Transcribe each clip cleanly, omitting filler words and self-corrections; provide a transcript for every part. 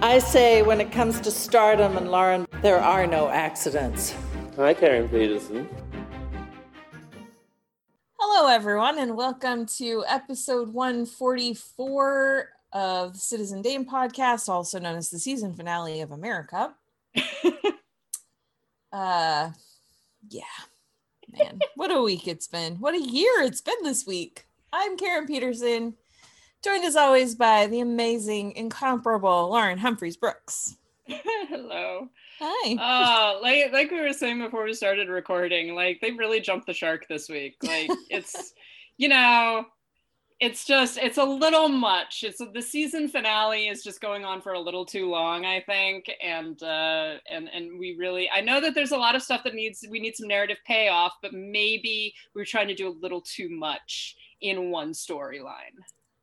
I say when it comes to stardom and Lauren, there are no accidents. Hi, Karen Peterson. Hello, everyone, and welcome to episode 144 of the Citizen Dame podcast, also known as the season finale of America. Yeah, man, what a week it's been. What a year it's been this week. I'm Karen Peterson, joined as always by the amazing, incomparable Lauren Humphries Brooks. Hello. Hi. Like we were saying before we started recording, like they really jumped the shark this week. Like it's, you know, it's just, it's a little much. It's the season finale is just going on for a little too long, I think. And we really, I know that there's a lot of stuff that we need some narrative payoff, but maybe we're trying to do a little too much in one storyline.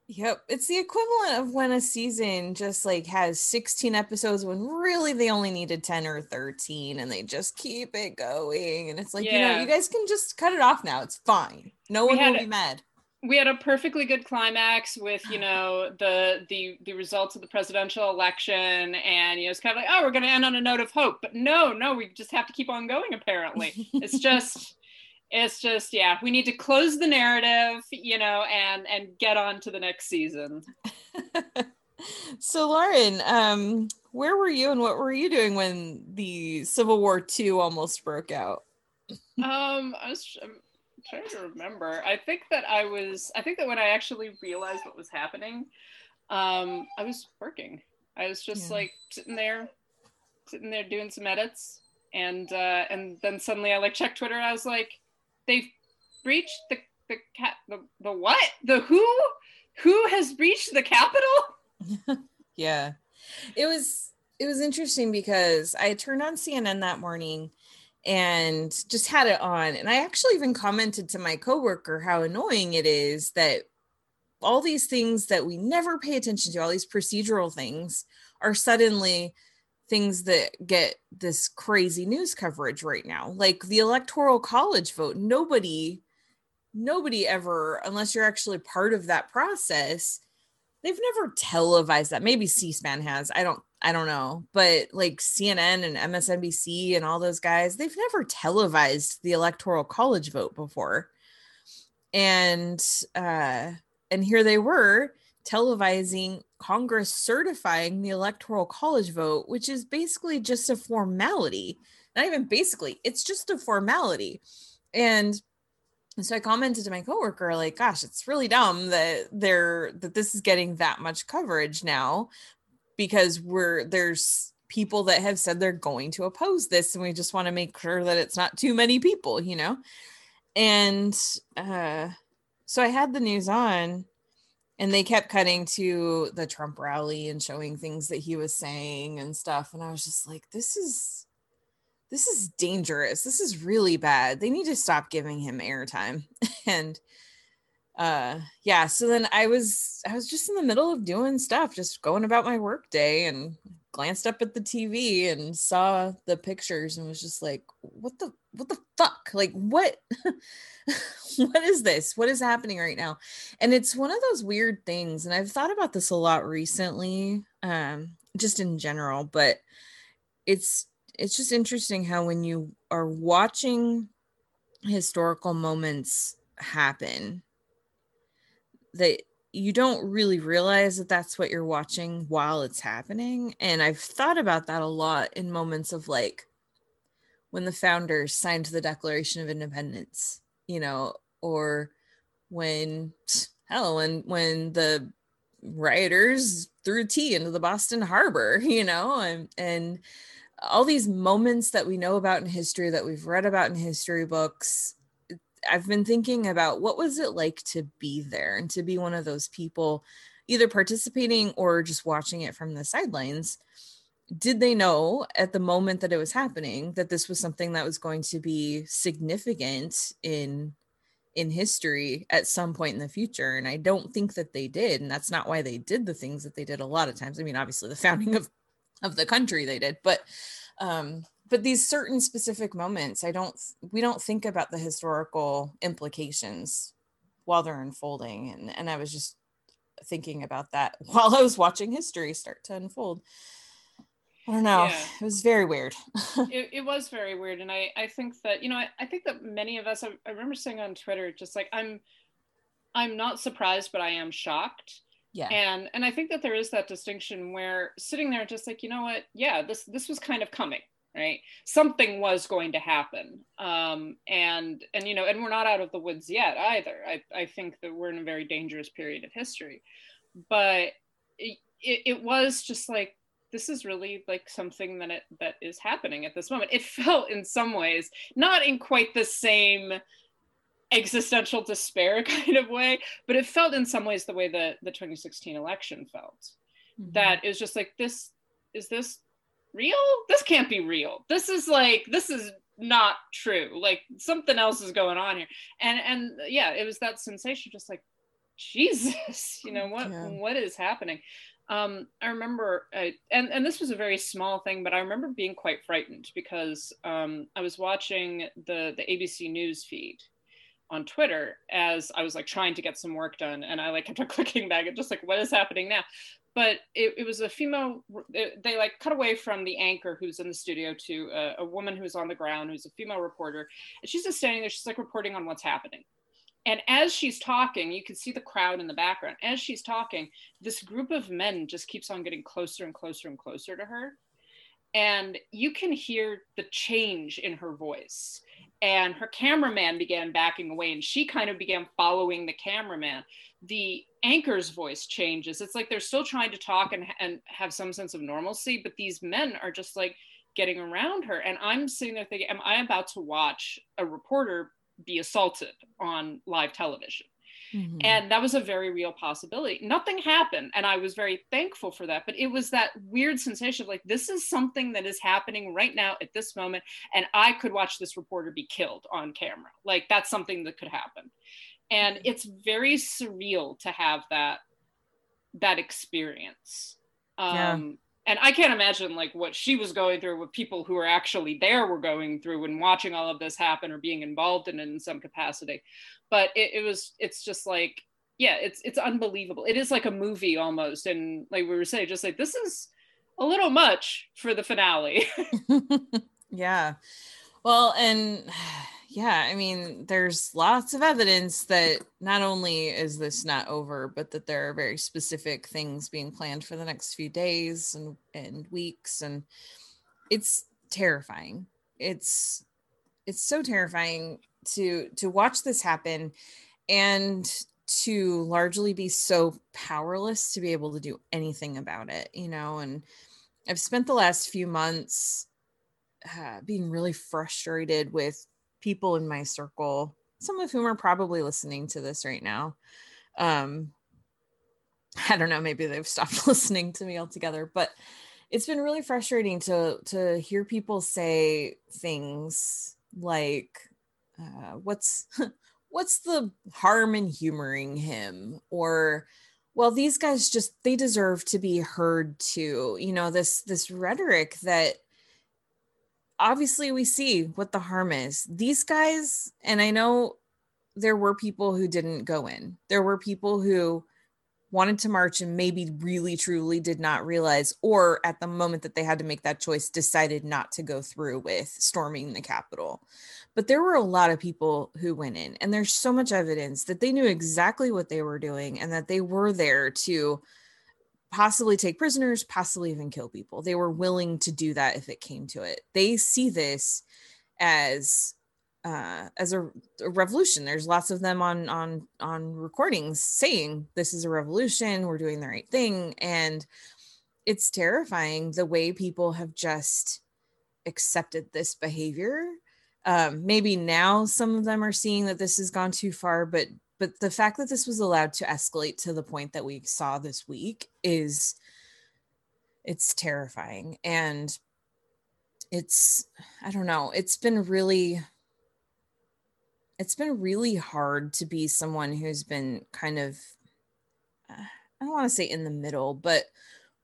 Yep. It's the equivalent of when a season just like has 16 episodes when really they only needed 10 or 13 and they just keep it going. And it's like, You know, you guys can just cut it off now. It's fine. No one will be mad. We had a perfectly good climax with, you know, the results of the presidential election. And, you know, it's kind of like, oh, we're going to end on a note of hope. But no, we just have to keep on going, apparently. It's just, yeah, we need to close the narrative, you know, and get on to the next season. So, Lauren, where were you and what were you doing when the Civil War II almost broke out? I'm trying to remember. I think that when I actually realized what was happening, I was working. I was just like sitting there doing some edits. And then suddenly I like checked Twitter. I was like, they've breached the what? The who? Who has breached the Capitol? Yeah. It was interesting because I turned on CNN that morning and just had it on. And I actually even commented to my coworker how annoying it is that all these things that we never pay attention to, all these procedural things, are suddenly things that get this crazy news coverage right now, like the Electoral College vote. Nobody ever, unless you're actually part of that process, they've never televised that. Maybe C-SPAN has, I don't know, but like CNN and MSNBC and all those guys, they've never televised the Electoral College vote before. And here they were televising Congress certifying the Electoral College vote, which is basically just a formality. Not even basically, it's just a formality. And so I commented to my coworker, like, gosh, it's really dumb that this is getting that much coverage now, because there's people that have said they're going to oppose this, and we just want to make sure that it's not too many people, you know? And so I had the news on, and they kept cutting to the Trump rally and showing things that he was saying and stuff. And I was just like, this is dangerous. This is really bad. They need to stop giving him airtime. And so then I was just in the middle of doing stuff, just going about my work day, and glanced up at the TV and saw the pictures and was just like, what the fuck? Like, what? What is this? What is happening right now? And it's one of those weird things. And I've thought about this a lot recently, just in general, but it's just interesting how when you are watching historical moments happen, that you don't really realize that that's what you're watching while it's happening. And I've thought about that a lot in moments of like, when the founders signed the Declaration of Independence, you know, or when the rioters threw tea into the Boston Harbor, you know, and all these moments that we know about in history, that we've read about in history books. I've been thinking about what was it like to be there and to be one of those people either participating or just watching it from the sidelines. did they know at the moment that it was happening that this was something that was going to be significant in history at some point in the future? And I don't think that they did. And that's not why they did the things that they did a lot of times. I mean, obviously the founding of the country they did, but these certain specific moments, we don't think about the historical implications while they're unfolding. And I was just thinking about that while I was watching history start to unfold. I don't know. Yeah. It was very weird. It was very weird. And I think that, you know, I think that many of us, I remember saying on Twitter, just like, I'm not surprised, but I am shocked. Yeah. And I think that there is that distinction where sitting there just like, you know what? Yeah, this was kind of coming, right? Something was going to happen. And, you know, and we're not out of the woods yet either. I think that we're in a very dangerous period of history, but it was just like, this is really like something that is happening at this moment. It felt in some ways, not in quite the same existential despair kind of way, but it felt in some ways the way the 2016 election felt. Mm-hmm. That is just like, is this real? This can't be real. This is not true. Like something else is going on here. And yeah, it was that sensation just like, Jesus, you know, what is happening? I remember, and this was a very small thing, but I remember being quite frightened because I was watching the ABC News feed on Twitter as I was like trying to get some work done, and I like kept on clicking back and just like, what is happening now? But it was a female, they like cut away from the anchor who's in the studio to a woman who's on the ground, who's a female reporter, and she's just standing there, she's like reporting on what's happening. And as she's talking, you can see the crowd in the background. As she's talking, this group of men just keeps on getting closer and closer and closer to her. And you can hear the change in her voice. And her cameraman began backing away, and she kind of began following the cameraman. The anchor's voice changes. It's like they're still trying to talk and have some sense of normalcy, but these men are just like getting around her. And I'm sitting there thinking, am I about to watch a reporter be assaulted on live television? Mm-hmm. And that was a very real possibility. Nothing happened, and I was very thankful for that, but it was that weird sensation of like, this is something that is happening right now at this moment, and I could watch this reporter be killed on camera. Like, that's something that could happen. And it's very surreal to have that experience. And I can't imagine like what she was going through, what people who were actually there were going through and watching all of this happen or being involved in it in some capacity. But it's just like, yeah, it's unbelievable. It is like a movie almost. And like we were saying, just like, this is a little much for the finale. Yeah. Well, and yeah, I mean, there's lots of evidence that not only is this not over, but that there are very specific things being planned for the next few days and weeks. And it's terrifying. It's so terrifying to watch this happen and to largely be so powerless to be able to do anything about it, you know. And I've spent the last few months being really frustrated with people in my circle, some of whom are probably listening to this right now. I don't know, maybe they've stopped listening to me altogether, but it's been really frustrating to hear people say things like, what's the harm in humoring him? Or, well, these guys just, they deserve to be heard too. You know, this rhetoric that obviously we see what the harm is. These guys, and I know there were people who didn't go in. There were people who wanted to march and maybe really truly did not realize, or at the moment that they had to make that choice, decided not to go through with storming the Capitol. But there were a lot of people who went in, and there's so much evidence that they knew exactly what they were doing and that they were there to possibly take prisoners, possibly even kill people. They were willing to do that if it came to it. They see this as a revolution. There's lots of them on recordings saying this is a revolution, we're doing the right thing. And it's terrifying the way people have just accepted this behavior. Maybe now some of them are seeing that this has gone too far, but the fact that this was allowed to escalate to the point that we saw this week is It's terrifying. And it's, I don't know, it's been really hard to be someone who's been kind of, I don't want to say in the middle, but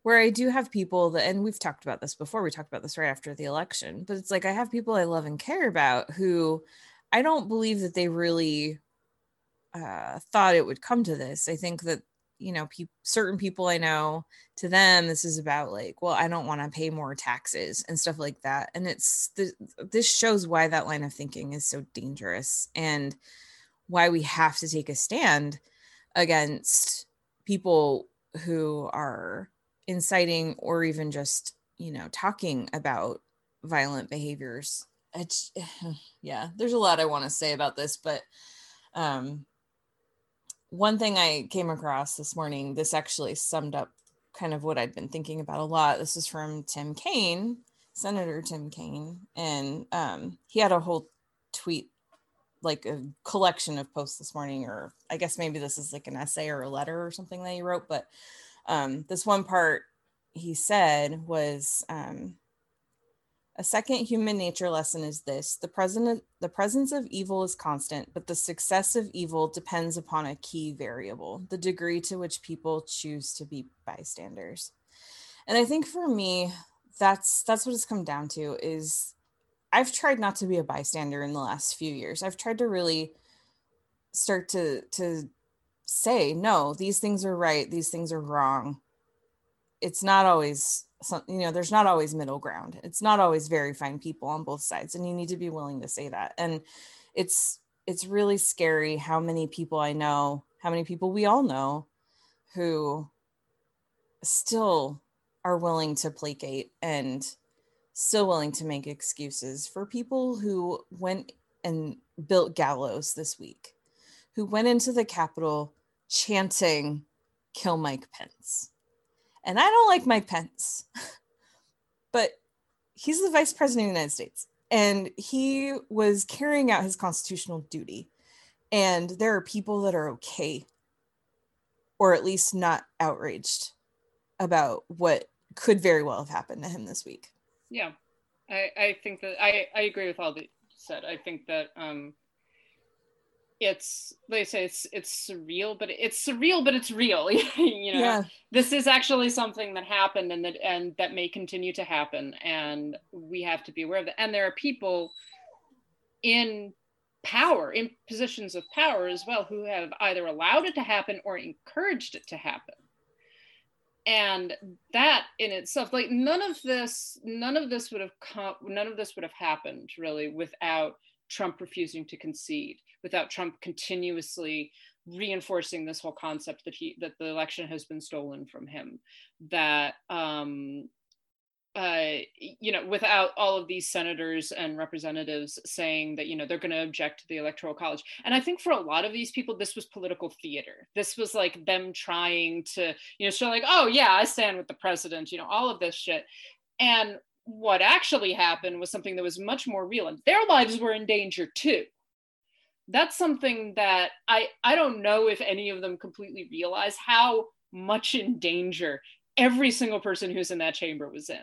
where I do have people that, and we've talked about this before, we talked about this right after the election, but it's like, I have people I love and care about who I don't believe that they really thought it would come to this. I think that, you know, certain people I know, to them, this is about like, well, I don't want to pay more taxes and stuff like that. And it's, this shows why that line of thinking is so dangerous and why we have to take a stand against people who are inciting or even just, you know, talking about violent behaviors. It's, yeah, there's a lot I want to say about this, but one thing I came across this morning, this actually summed up kind of what I'd been thinking about a lot. This is from Tim Kaine, Senator Tim Kaine. And he had a whole tweet, like a collection of posts this morning, or I guess maybe this is like an essay or a letter or something that he wrote. But this one part he said was, a second human nature lesson is this: the presence of evil is constant, but the success of evil depends upon a key variable, the degree to which people choose to be bystanders. And I think for me, that's what it's come down to is I've tried not to be a bystander in the last few years. I've tried to really start to say, no, these things are right, these things are wrong. It's not always something, you know, there's not always middle ground. It's not always very fine people on both sides. And you need to be willing to say that. And it's really scary how many people I know, how many people we all know who still are willing to placate and still willing to make excuses for people who went and built gallows this week, who went into the Capitol chanting, "Kill Mike Pence." And I don't like Mike Pence, but he's the vice president of the United States, and he was carrying out his constitutional duty. And there are people that are okay, or at least not outraged about what could very well have happened to him this week. Yeah, I think that I agree with all that you said. I think that it's, they say it's surreal but it's real. You know, yeah. This is actually something that happened and that may continue to happen, and we have to be aware of that. And there are people in power, in positions of power as well, who have either allowed it to happen or encouraged it to happen. And that in itself, like, none of this would have happened really without Trump refusing to concede, without Trump continuously reinforcing this whole concept that the election has been stolen from him, that, you know, without all of these senators and representatives saying that, you know, they're going to object to the Electoral College. And I think for a lot of these people, this was political theater. This was like them trying to, you know, show like, oh yeah, I stand with the president, you know, all of this shit. And what actually happened was something that was much more real, and their lives were in danger too. That's something that I don't know if any of them completely realize how much in danger every single person who's in that chamber was in.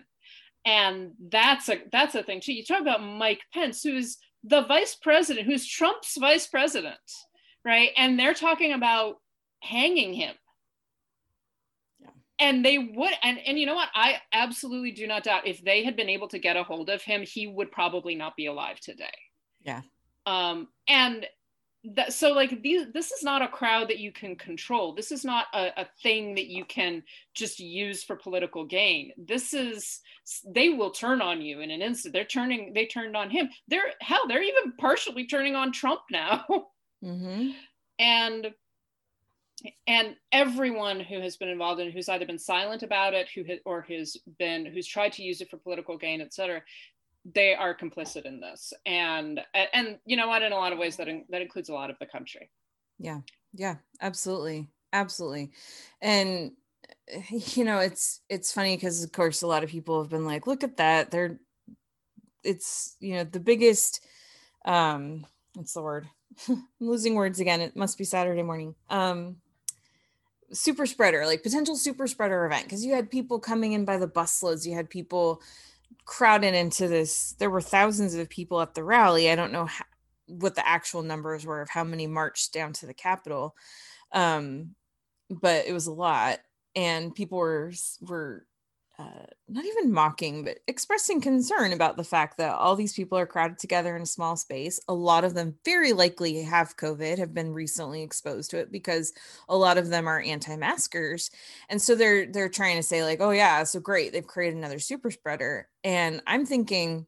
And that's a thing too. You talk about Mike Pence, who is the vice president, who's Trump's vice president, right? And they're talking about hanging him. And they would, and you know what? I absolutely do not doubt if they had been able to get a hold of him, he would probably not be alive today. Yeah. And that, so like this is not a crowd that you can control. This is not a thing that you can just use for political gain. This is, they will turn on you in an instant. They turned on him. They're even partially turning on Trump now. Mm-hmm. And everyone who has been involved in, who's either been silent about it, who's tried to use it for political gain, et cetera, they are complicit in this. And you know what? In a lot of ways, that includes a lot of the country. Yeah. Yeah. Absolutely. Absolutely. And you know, it's funny because of course a lot of people have been like, look at that. It's you know the biggest. What's the word? I'm losing words again. It must be Saturday morning. super spreader, like potential super spreader event, because you had people coming in by the busloads. You had people crowded into this. There were thousands of people at the rally. I don't know what the actual numbers were of how many marched down to the Capitol, but it was a lot. And people were not even mocking, but expressing concern about the fact that all these people are crowded together in a small space. A lot of them very likely have COVID, have been recently exposed to it, because a lot of them are anti-maskers. And so they're trying to say like, oh yeah, so great, they've created another super spreader. And I'm thinking,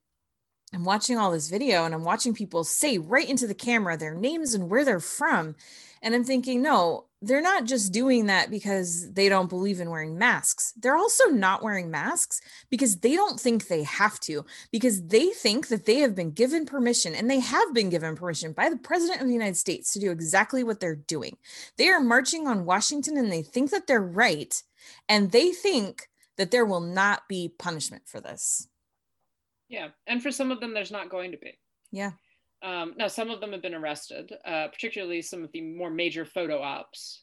I'm watching all this video and I'm watching people say right into the camera their names and where they're from. And I'm thinking, no, they're not just doing that because they don't believe in wearing masks. They're also not wearing masks because they don't think they have to, because they think that they have been given permission, and they have been given permission by the president of the United States to do exactly what they're doing. They are marching on Washington and they think that they're right. And they think that there will not be punishment for this. Yeah. And for some of them, there's not going to be. Yeah. Now, some of them have been arrested, particularly some of the more major photo ops.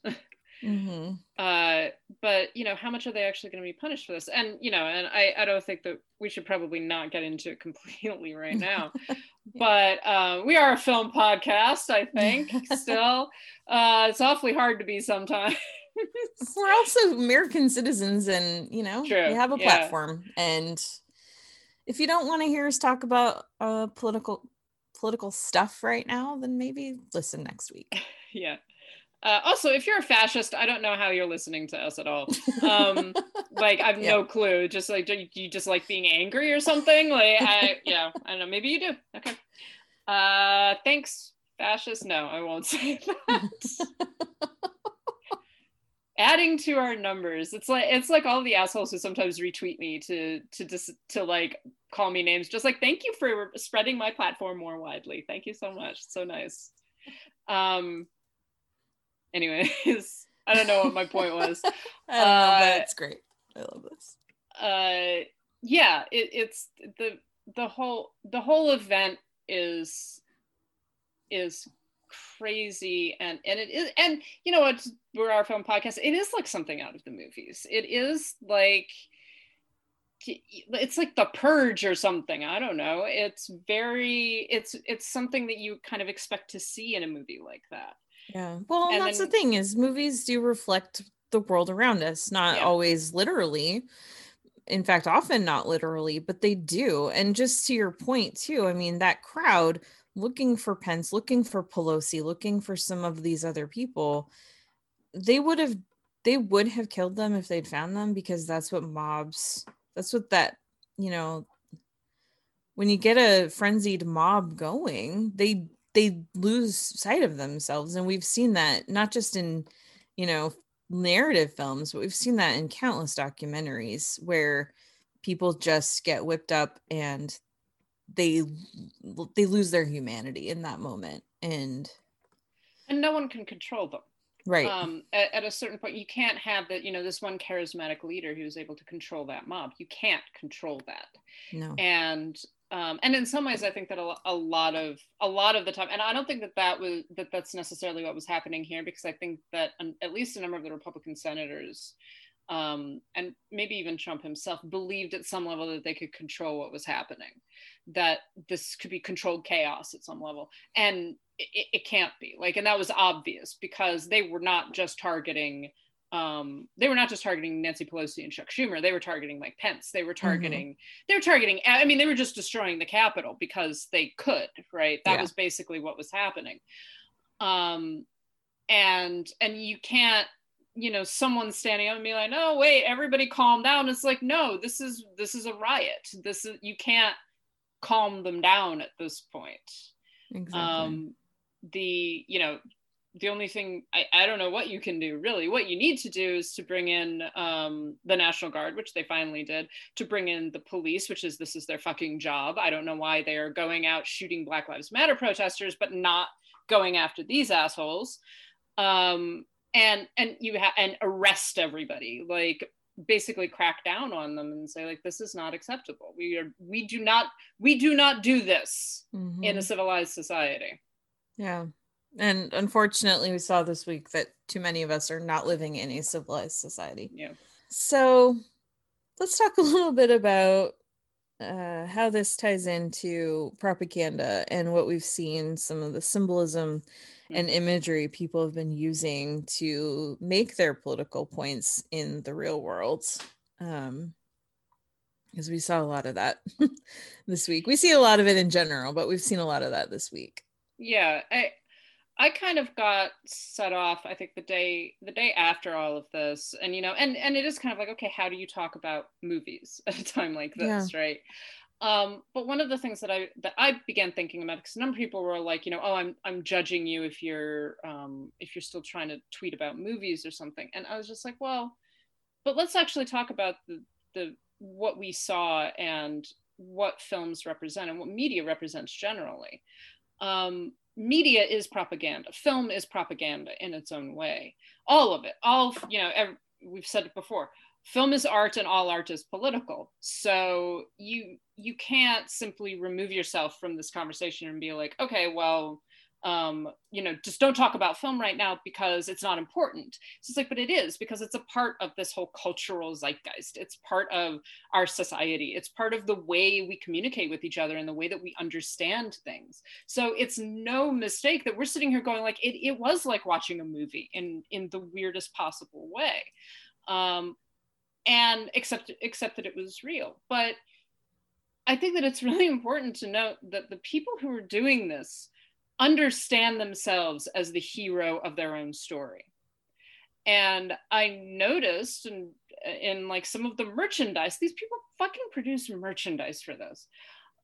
Mm-hmm. But, you know, how much are they actually going to be punished for this? And, you know, and I don't think that we should probably not get into it completely right now. Yeah. But we are a film podcast, I think, still. It's awfully hard to be sometimes. We're also American citizens, and, you know, True. We have a platform. Yeah. And if you don't want to hear us talk about political stuff right now, then maybe listen next week. Yeah. Also, if you're a fascist, I don't know how you're listening to us at all. Like, I've no clue. Just like, do you just like being angry or something? Like, I don't know. Maybe you do. Okay. Thanks, fascist. No, I won't say that. Adding to our numbers. It's like all the assholes who sometimes retweet me to like call me names, just like, thank you for spreading my platform more widely. Thank you so much. So nice. Anyways, I don't know what my point was. I don't know, but it's great. I love this. Yeah, it's the whole event is crazy, and it is, and you know what, we're our film podcast, it is like something out of the movies. It is like, it's like The Purge or something. I don't know. It's very, it's something that you kind of expect to see in a movie like that. Yeah. Well, and that's the thing, is movies do reflect the world around us, not always literally. In fact, often not literally, but they do. And just to your point too, I mean, that crowd looking for Pence, looking for Pelosi, looking for some of these other people, they would have killed them if they'd found them, because that's what mobs, that's what that, you know, when you get a frenzied mob going, they lose sight of themselves. And we've seen that not just in, you know, narrative films, but we've seen that in countless documentaries where people just get whipped up and they lose their humanity in that moment, and no one can control them, right? At a certain point, you can't have that, you know, this one charismatic leader who was able to control that mob. You can't control that. No. And in some ways I think that a lot of the time, and I don't think that's necessarily what was happening here, because I think that at least a number of the Republican senators, and maybe even Trump himself, believed at some level that they could control what was happening, that this could be controlled chaos at some level. And it can't be, like, and that was obvious, because they were not just targeting, Nancy Pelosi and Chuck Schumer. They were targeting Mike Pence. They were targeting, I mean, they were just destroying the Capitol because they could, right? That was basically what was happening. And you can't, you know, someone standing up and be like, no, wait, everybody calm down. It's like, no, this is a riot. You can't calm them down at this point. Exactly. The only thing, I don't know what you can do, really. What you need to do is to bring in the National Guard, which they finally did, to bring in the police, which is, this is their fucking job. I don't know why they are going out shooting Black Lives Matter protesters, but not going after these assholes. And arrest everybody, like basically crack down on them and say, like, this is not acceptable. We do not do this in a civilized society. Yeah. And unfortunately we saw this week that too many of us are not living in a civilized society. Yeah. So let's talk a little bit about how this ties into propaganda and what we've seen, some of the symbolism and imagery people have been using to make their political points in the real world. Because we saw a lot of that this week. We see a lot of it in general, but we've seen a lot of that this week. Yeah, I kind of got set off, I think, the day after all of this. And, you know, and it is kind of like, okay, how do you talk about movies at a time like this, yeah, right? But one of the things that I began thinking about, because a number of people were like, you know, oh, I'm judging you if you're still trying to tweet about movies or something. And I was just like, well, but let's actually talk about the what we saw and what films represent and what media represents generally. Media is propaganda. Film is propaganda in its own way. All of it. We've said it before. Film is art, and all art is political. So you can't simply remove yourself from this conversation and be like, okay, well, you know, just don't talk about film right now because it's not important. So it's like, but it is, because it's a part of this whole cultural zeitgeist. It's part of our society. It's part of the way we communicate with each other and the way that we understand things. So it's no mistake that we're sitting here going like, it was like watching a movie in the weirdest possible way. And except that it was real. But I think that it's really important to note that the people who are doing this understand themselves as the hero of their own story. And I noticed in like some of the merchandise, these people fucking produce merchandise for this.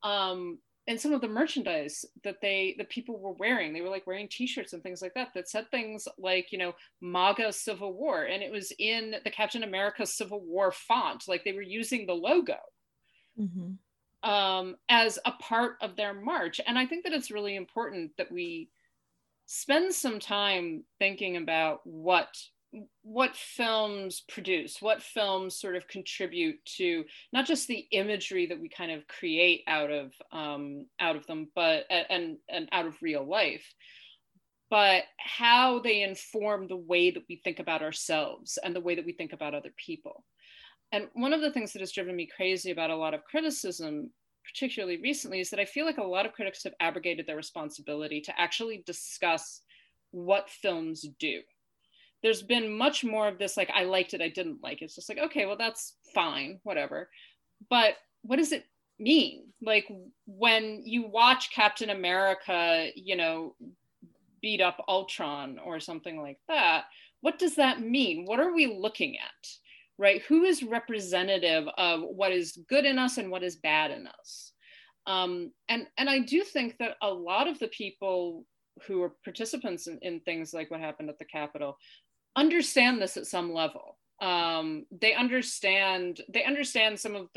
And some of the merchandise that the people were wearing, they were like wearing t-shirts and things like that said things like, you know, MAGA Civil War. And it was in the Captain America Civil War font. Like they were using the logo. Mm-hmm. As a part of their march. And I think that it's really important that we spend some time thinking about what films produce, what films sort of contribute to not just the imagery that we kind of create out of them, but and out of real life, but how they inform the way that we think about ourselves and the way that we think about other people. And one of the things that has driven me crazy about a lot of criticism, particularly recently, is that I feel like a lot of critics have abrogated their responsibility to actually discuss what films do. There's been much more of this, like, I liked it, I didn't like it. It's just like, okay, well, that's fine, whatever. But what does it mean? Like, when you watch Captain America, you know, beat up Ultron or something like that, what does that mean? What are we looking at? Right? Who is representative of what is good in us and what is bad in us? And I do think that a lot of the people who are participants in things like what happened at the Capitol understand this at some level. They understand some of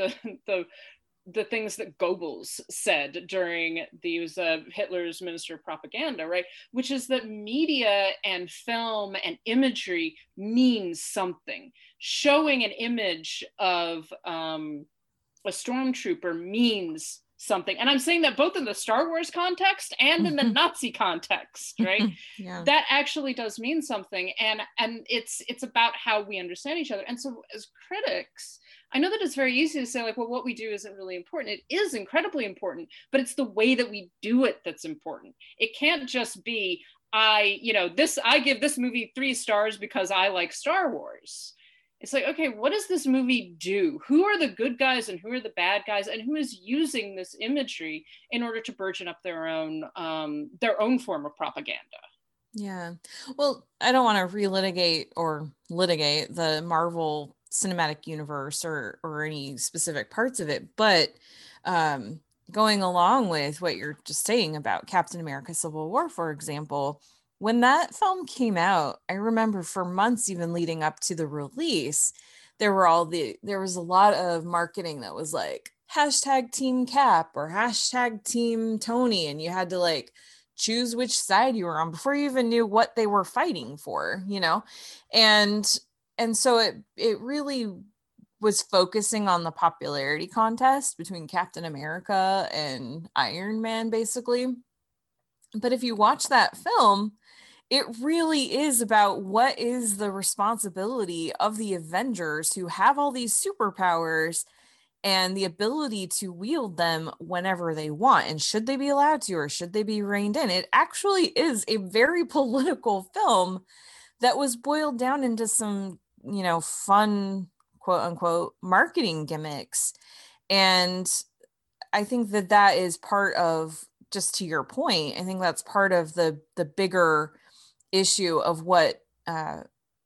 the things that Goebbels said during these Hitler's Minister of Propaganda, right? Which is that media and film and imagery means something. Showing an image of a stormtrooper means something. And I'm saying that both in the Star Wars context and in the Nazi context, right? Yeah. That actually does mean something. And it's about how we understand each other. And so as critics, I know that it's very easy to say like, well, what we do isn't really important. It is incredibly important, but it's the way that we do it that's important. It can't just be, I give this movie 3 stars because I like Star Wars. It's like, okay, what does this movie do? Who are the good guys and who are the bad guys, and who is using this imagery in order to burgeon up their own form of propaganda? Yeah. Well, I don't want to relitigate or litigate the Marvel cinematic universe or any specific parts of it, but going along with what you're just saying about Captain America Civil War, for example, when that film came out, I remember for months even leading up to the release, there was a lot of marketing that was like hashtag Team Cap or hashtag Team Tony, and you had to like choose which side you were on before you even knew what they were fighting for, you know? And so it really was focusing on the popularity contest between Captain America and Iron Man, basically. But if you watch that film, it really is about what is the responsibility of the Avengers, who have all these superpowers and the ability to wield them whenever they want. And should they be allowed to, or should they be reined in? It actually is a very political film that was boiled down into some, you know, fun, quote unquote, marketing gimmicks. And I think that that is part of, just to your point, I think that's part of the bigger issue of what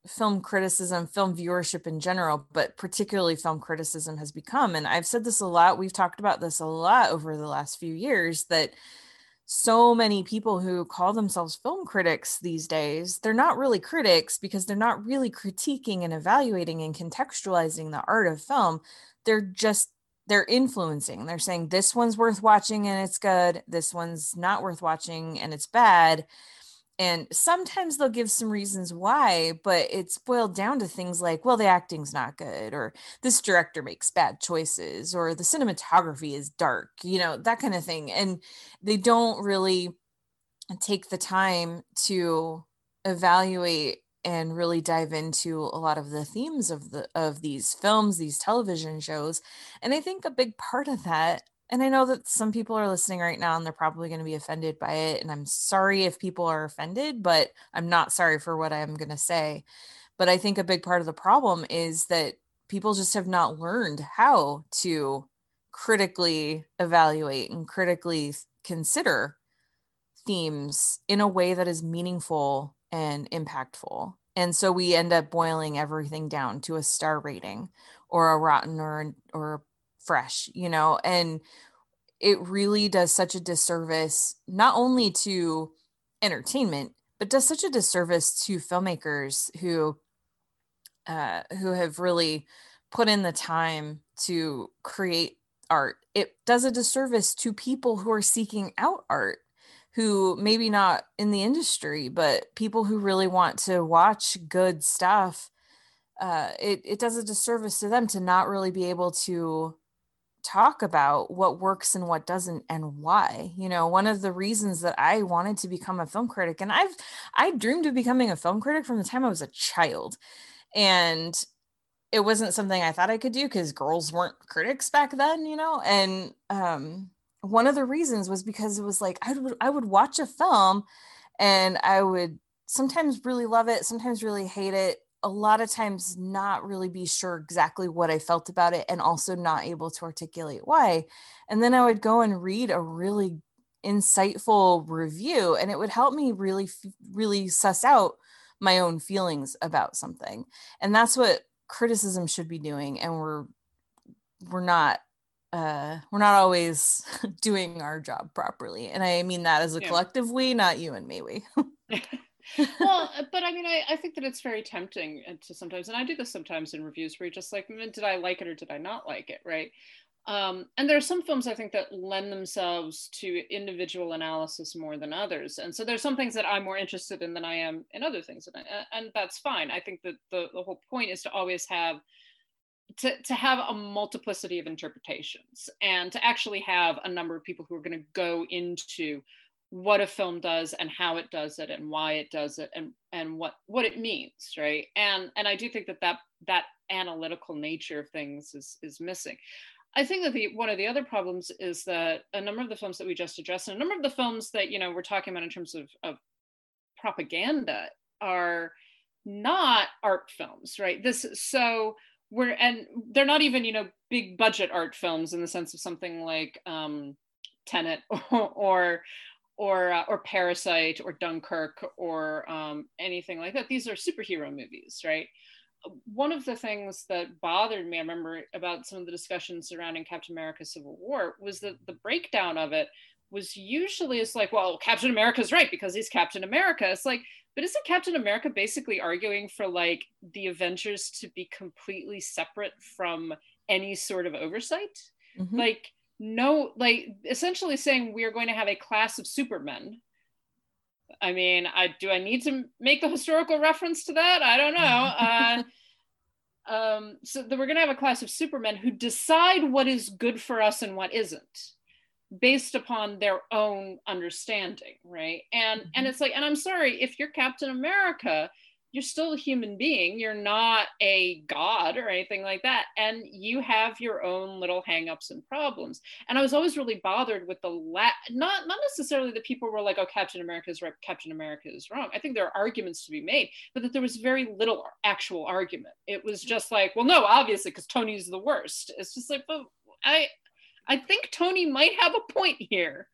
film criticism, film viewership in general, but particularly film criticism has become. And I've said this a lot, we've talked about this a lot over the last few years, that so many people who call themselves film critics these days, they're not really critics, because they're not really critiquing and evaluating and contextualizing the art of film. They're influencing. They're saying this one's worth watching and it's good, this one's not worth watching and it's bad. And sometimes they'll give some reasons why, but it's boiled down to things like, well, the acting's not good, or this director makes bad choices, or the cinematography is dark, you know, that kind of thing. And they don't really take the time to evaluate and really dive into a lot of the themes of these films, these television shows. And I think a big part of that, and I know that some people are listening right now and they're probably going to be offended by it, and I'm sorry if people are offended, but I'm not sorry for what I'm going to say. But I think a big part of the problem is that people just have not learned how to critically evaluate and critically consider themes in a way that is meaningful and impactful. And so we end up boiling everything down to a star rating or a rotten or fresh, you know, and it really does such a disservice, not only to entertainment, but does such a disservice to filmmakers who have really put in the time to create art. It does a disservice to people who are seeking out art, who maybe not in the industry, but people who really want to watch good stuff. It does a disservice to them to not really be able to talk about what works and what doesn't and why. You know, one of the reasons that I wanted to become a film critic, and I dreamed of becoming a film critic from the time I was a child. And it wasn't something I thought I could do because girls weren't critics back then, you know? And, one of the reasons was because it was like, I would watch a film and I would sometimes really love it, sometimes really hate it, a lot of times not really be sure exactly what I felt about it, and also not able to articulate why. And then I would go and read a really insightful review, and it would help me really, really suss out my own feelings about something. And that's what criticism should be doing. And we're not always doing our job properly. And I mean that as a collective we, not you and me, we. Well, but I mean, I think that it's very tempting to sometimes, and I do this sometimes in reviews, where you're just like, did I like it or did I not like it, right? And there are some films I think that lend themselves to individual analysis more than others. And so there's some things that I'm more interested in than I am in other things. And that's fine. I think that the whole point is to always have a multiplicity of interpretations, and to actually have a number of people who are going to go into what a film does and how it does it and why it does it and what it means, right? And I do think that analytical nature of things is missing. I think that one of the other problems is that a number of the films that we just addressed, and a number of the films that, you know, we're talking about in terms of propaganda, are not art films, right? And they're not even, you know, big budget art films in the sense of something like Tenet or Parasite or Dunkirk or anything like that. These are superhero movies, right? One of the things that bothered me, I remember, about some of the discussions surrounding Captain America Civil War was that the breakdown of it was usually, it's like, well, Captain America's right because he's Captain America. It's like, but isn't Captain America basically arguing for, like, the Avengers to be completely separate from any sort of oversight? Mm-hmm. Like, no, like, essentially saying we are going to have a class of supermen. I mean, I need to make the historical reference to that? I don't know. So that we're going to have a class of supermen who decide what is good for us and what isn't. based upon their own understanding, right? And it's like, and I'm sorry, if you're Captain America, you're still a human being, you're not a god or anything like that. And you have your own little hangups and problems. And I was always really bothered with the not necessarily that people were like, oh, Captain America is right, Captain America is wrong. I think there are arguments to be made, but that there was very little actual argument. It was just like, well, no, obviously, because Tony's the worst. It's just like, but I think Tony might have a point here.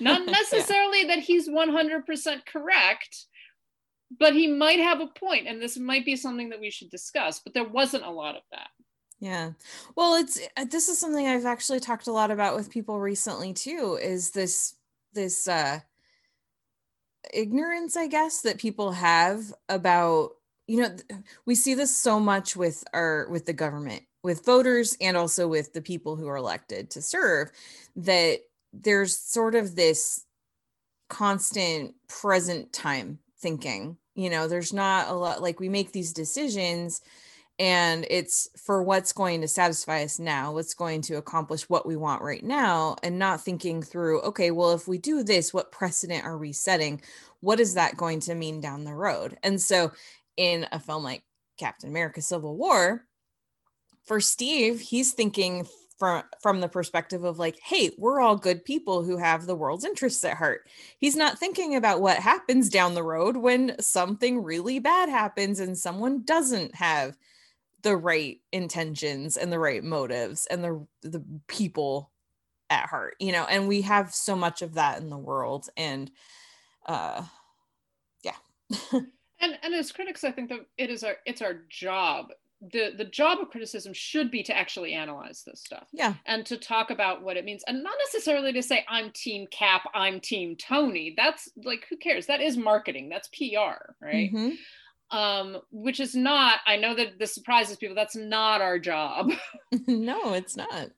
Not necessarily that he's 100% correct, but he might have a point, and this might be something that we should discuss, but there wasn't a lot of that. Yeah. Well, this is something I've actually talked a lot about with people recently too, is this ignorance, I guess, that people have about, you know, we see this so much with the government, with voters, and also with the people who are elected to serve, that there's sort of this constant present time thinking. You know, there's not a lot, like, we make these decisions and it's for what's going to satisfy us now, what's going to accomplish what we want right now, and not thinking through, okay, well, if we do this, what precedent are we setting? What is that going to mean down the road? And so in a film like Captain America Civil War, for Steve, he's thinking from the perspective of like, hey, we're all good people who have the world's interests at heart. He's not thinking about what happens down the road when something really bad happens and someone doesn't have the right intentions and the right motives and the people at heart, you know. And we have so much of that in the world, and yeah. and as critics, I think that it's our job. The job of criticism should be to actually analyze this stuff, yeah, and to talk about what it means, and not necessarily to say I'm team Cap, I'm team Tony. That's like, who cares? That is marketing. That's PR, right? Mm-hmm. Which is not, I know that this surprises people, that's not our job. No, it's not.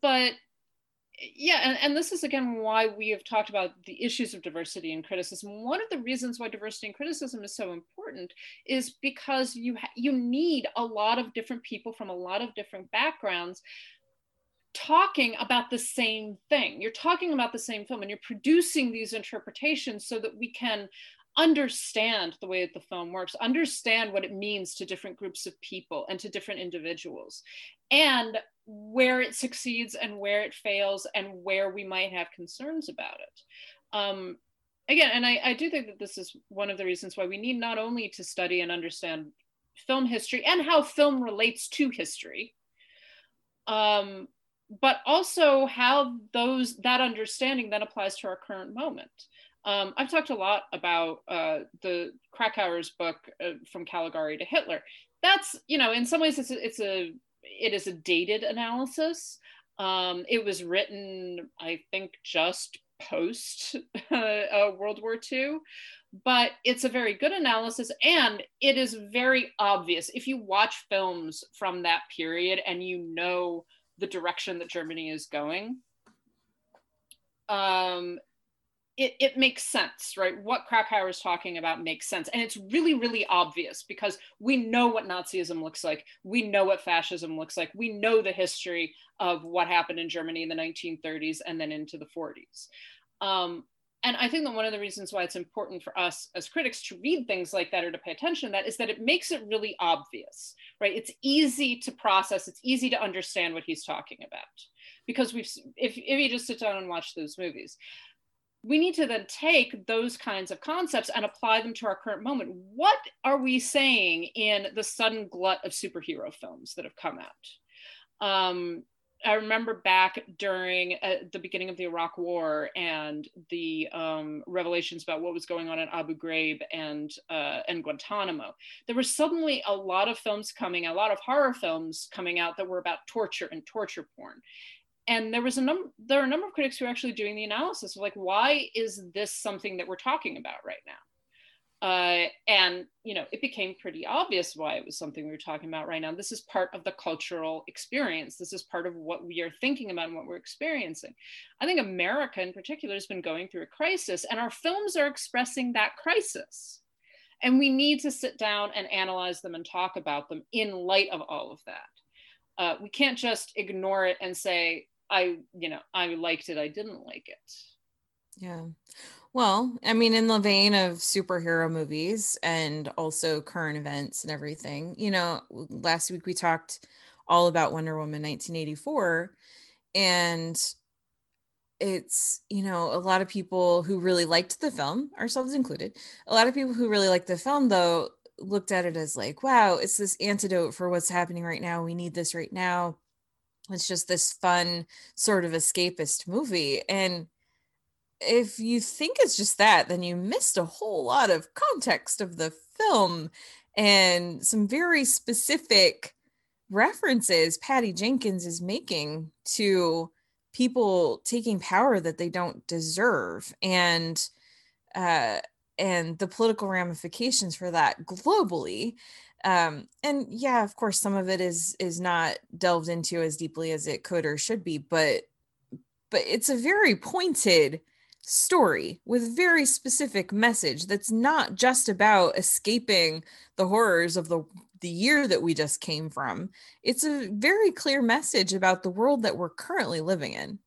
But yeah, and this is again why we have talked about the issues of diversity and criticism. One of the reasons why diversity and criticism is so important is because you need a lot of different people from a lot of different backgrounds talking about the same thing. You're talking about the same film, and you're producing these interpretations so that we can understand the way that the film works, understand what it means to different groups of people and to different individuals, and where it succeeds and where it fails and where we might have concerns about it. Again, and I do think that this is one of the reasons why we need not only to study and understand film history and how film relates to history, but also how that understanding then applies to our current moment. I've talked a lot about the Krakauer's book, From Caligari to Hitler. That's, you know, in some ways it is a dated analysis. It was written, I think, just post World War II, but it's a very good analysis, and it is very obvious. If you watch films from that period and you know the direction that Germany is going, it makes sense, right? What Krakauer is talking about makes sense. And it's really, really obvious because we know what Nazism looks like. We know what fascism looks like. We know the history of what happened in Germany in the 1930s and then into the 40s. And I think that one of the reasons why it's important for us as critics to read things like that or to pay attention to that is that it makes it really obvious, right? It's easy to process. It's easy to understand what he's talking about because if you just sit down and watch those movies. We need to then take those kinds of concepts and apply them to our current moment. What are we saying in the sudden glut of superhero films that have come out? I remember back during the beginning of the Iraq War and the revelations about what was going on in Abu Ghraib and Guantanamo. There were suddenly a lot of films coming, a lot of horror films coming out that were about torture and torture porn. And there are a number of critics who are actually doing the analysis of like, why is this something that we're talking about right now? And, you know, it became pretty obvious why it was something we were talking about right now. This is part of the cultural experience. This is part of what we are thinking about and what we're experiencing. I think America in particular has been going through a crisis, and our films are expressing that crisis. And we need to sit down and analyze them and talk about them in light of all of that. We can't just ignore it and say, I liked it, I didn't like it. Yeah. Well, I mean, in the vein of superhero movies and also current events and everything, you know, last week we talked all about Wonder Woman 1984, and it's, you know, a lot of people who really liked the film, ourselves included, a lot of people who really liked the film, though, looked at it as like, wow, it's this antidote for what's happening right now. We need this right now. It's just this fun sort of escapist movie. And if you think it's just that, then you missed a whole lot of context of the film and some very specific references Patty Jenkins is making to people taking power that they don't deserve, and the political ramifications for that globally. And yeah, of course, some of it is not delved into as deeply as it could or should be, but it's a very pointed story with very specific message that's not just about escaping the horrors of the year that we just came from. It's a very clear message about the world that we're currently living in.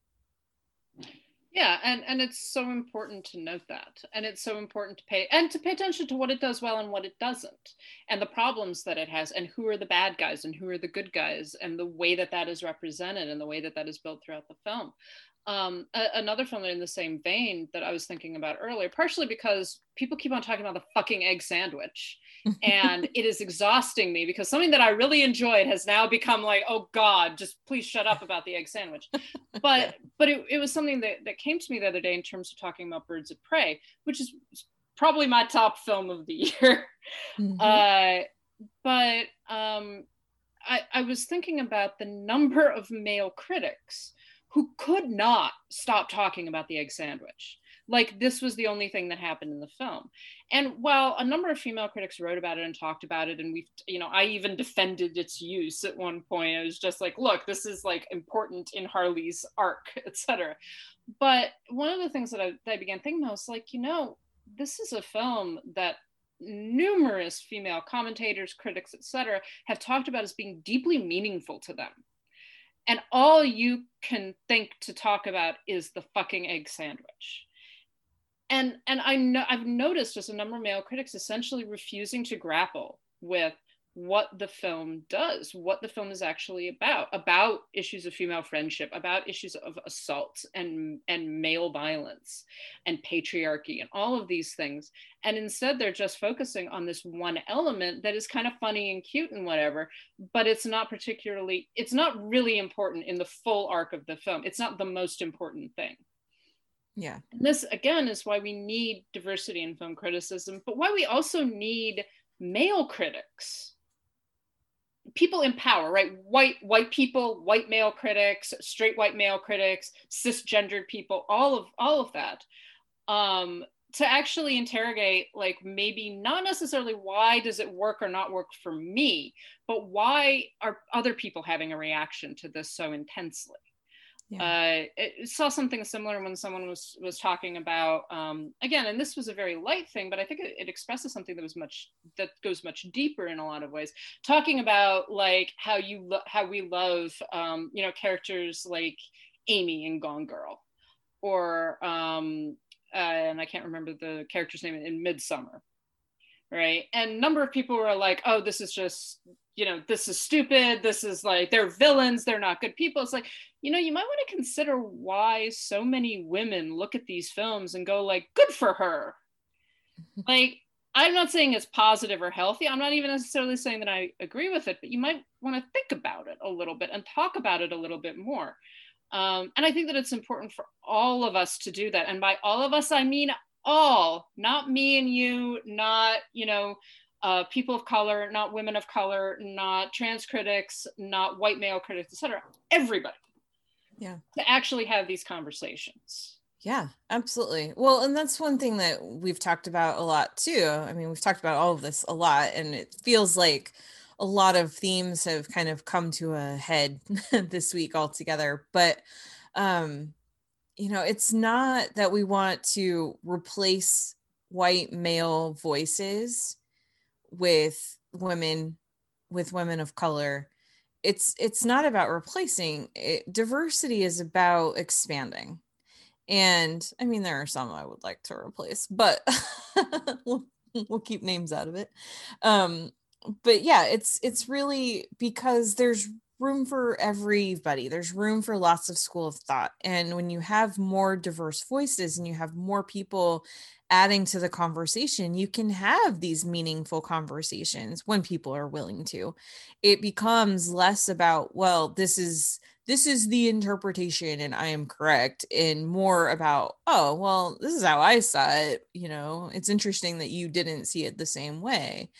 Yeah, and it's so important to note that. And it's so important to pay attention to what it does well and what it doesn't, and the problems that it has, and who are the bad guys and who are the good guys, and the way that that is represented and the way that that is built throughout the film. Another film in the same vein that I was thinking about earlier, partially because people keep on talking about the fucking egg sandwich, and it is exhausting me because something that I really enjoyed has now become like, oh God, just please shut up about the egg sandwich. But it was something that came to me the other day in terms of talking about Birds of Prey, which is probably my top film of the year. Mm-hmm. I was thinking about the number of male critics who could not stop talking about the egg sandwich. Like, this was the only thing that happened in the film. And while a number of female critics wrote about it and talked about it, and I even defended its use at one point. I was just like, look, this is like important in Harley's arc, etc. But one of the things that I began thinking about was like, you know, this is a film that numerous female commentators, critics, etc. have talked about as being deeply meaningful to them. And all you can think to talk about is the fucking egg sandwich. And I know, I've noticed just a number of male critics essentially refusing to grapple with what the film does, what the film is actually about issues of female friendship, about issues of assault and male violence and patriarchy and all of these things. And instead, they're just focusing on this one element that is kind of funny and cute and whatever, but it's not really important in the full arc of the film. It's not the most important thing. Yeah. And this, again, is why we need diversity in film criticism, but why we also need male critics. People in power, right? White people, white male critics, straight white male critics, cisgendered people, all of that, to actually interrogate, like, maybe not necessarily why does it work or not work for me, but why are other people having a reaction to this so intensely? Yeah. I saw something similar when someone was talking about, again, and this was a very light thing, but I think it expresses something that goes much deeper in a lot of ways, talking about like how we love, you know, characters like Amy in Gone Girl, or, and I can't remember the character's name in Midsommar, right? And a number of people were like, oh, this is just, you know, this is stupid. This is like, they're villains. They're not good people. It's like, you know, you might want to consider why so many women look at these films and go like, good for her. Like, I'm not saying it's positive or healthy. I'm not even necessarily saying that I agree with it, but you might want to think about it a little bit and talk about it a little bit more. And I think that it's important for all of us to do that. And by all of us, I mean all, not me and you, not, you know, people of color, not women of color, not trans critics, not white male critics, etc. Everybody. Yeah. To actually have these conversations. Yeah, absolutely. Well, and that's one thing that we've talked about a lot too. I mean, we've talked about all of this a lot, and it feels like a lot of themes have kind of come to a head this week altogether. But, you know, it's not that we want to replace white male voices with women of color it's not about replacing it. Diversity is about expanding. And I mean, there are some I would like to replace, but we'll keep names out of it. But yeah, it's really because there's room for everybody. There's room for lots of school of thought. And when you have more diverse voices and you have more people adding to the conversation, you can have these meaningful conversations when people are willing to. It becomes less about, well, this is the interpretation and I am correct, and more about, oh, well, this is how I saw it. You know, it's interesting that you didn't see it the same way.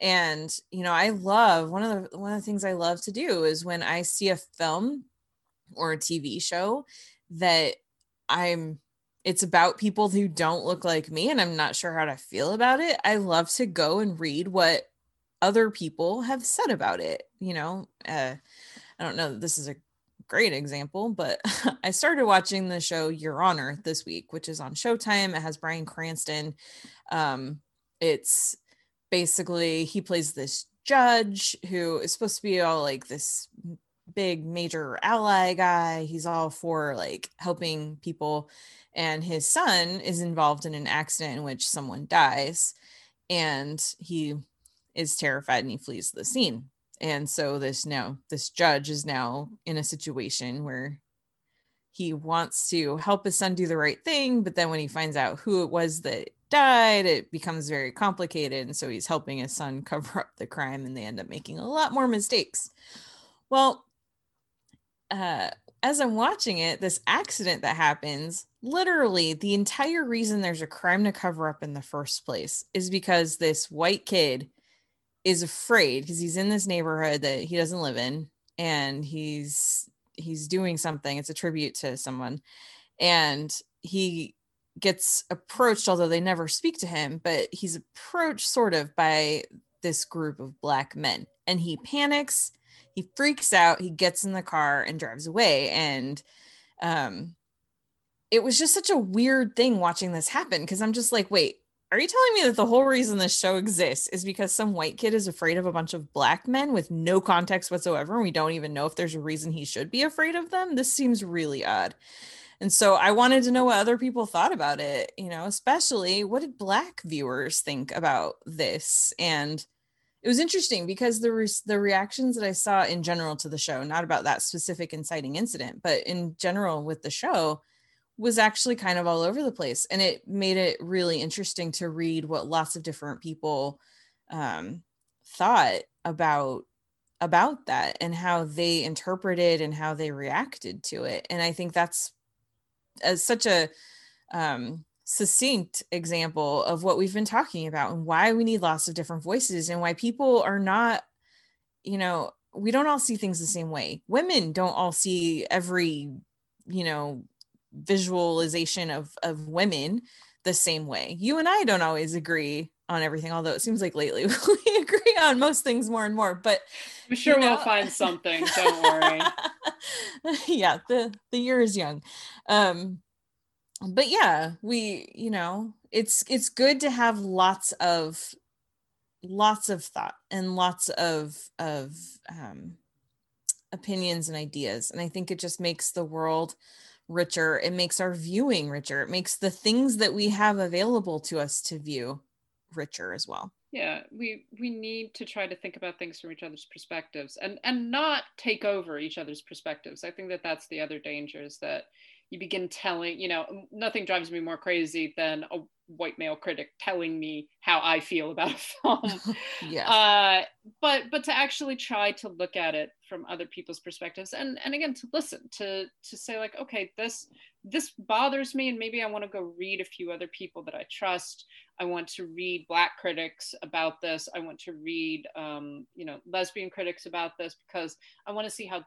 And, you know, I love one of the things I love to do is when I see a film or a TV show that it's about people who don't look like me and I'm not sure how to feel about it, I love to go and read what other people have said about it. You know, I don't know that this is a great example, but I started watching the show Your Honor this week, which is on Showtime. It has Bryan Cranston. It's basically, he plays this judge who is supposed to be all like this big major ally guy. He's all for like helping people. And his son is involved in an accident in which someone dies, and he is terrified and he flees the scene. And so this judge is now in a situation where he wants to help his son do the right thing. But then when he finds out who it was that died, it becomes very complicated. And so he's helping his son cover up the crime, and they end up making a lot more mistakes. Well, as I'm watching it, this accident that happens, literally the entire reason there's a crime to cover up in the first place is because this white kid is afraid because he's in this neighborhood that he doesn't live in, and he's doing something. It's a tribute to someone, and he gets approached, although they never speak to him, but he's approached sort of by this group of black men, and he panics. He freaks out, he gets in the car and drives away. And it was just such a weird thing watching this happen, because I'm just like, wait, are you telling me that the whole reason this show exists is because some white kid is afraid of a bunch of black men with no context whatsoever, and we don't even know if there's a reason he should be afraid of them? This seems really odd. And so I wanted to know what other people thought about it, you know, especially what did black viewers think about this? And it was interesting because the reactions that I saw in general to the show, not about that specific inciting incident, but in general with the show, was actually kind of all over the place. And it made it really interesting to read what lots of different people thought about that, and how they interpreted and how they reacted to it. And I think that's such a succinct example of what we've been talking about, and why we need lots of different voices, and why people are not, you know, we don't all see things the same way. Women don't all see every, you know, visualization of women the same way. You and I don't always agree on everything, although it seems like lately we agree on most things more and more, but I'm sure, you know, we'll find something, don't worry. Yeah, the year is young. But yeah, we, you know, it's good to have lots of thought and lots of opinions and ideas. And I think it just makes the world richer. It makes our viewing richer. It makes the things that we have available to us to view richer as well. Yeah, we need to try to think about things from each other's perspectives and not take over each other's perspectives. I think that that's the other danger, is that you begin telling, you know, nothing drives me more crazy than a white male critic telling me how I feel about a film. Yeah. But to actually try to look at it from other people's perspectives, and again, to listen, to say like, okay, this bothers me, and maybe I want to go read a few other people that I trust. I want to read Black critics about this. I want to read, you know, lesbian critics about this, because I want to see how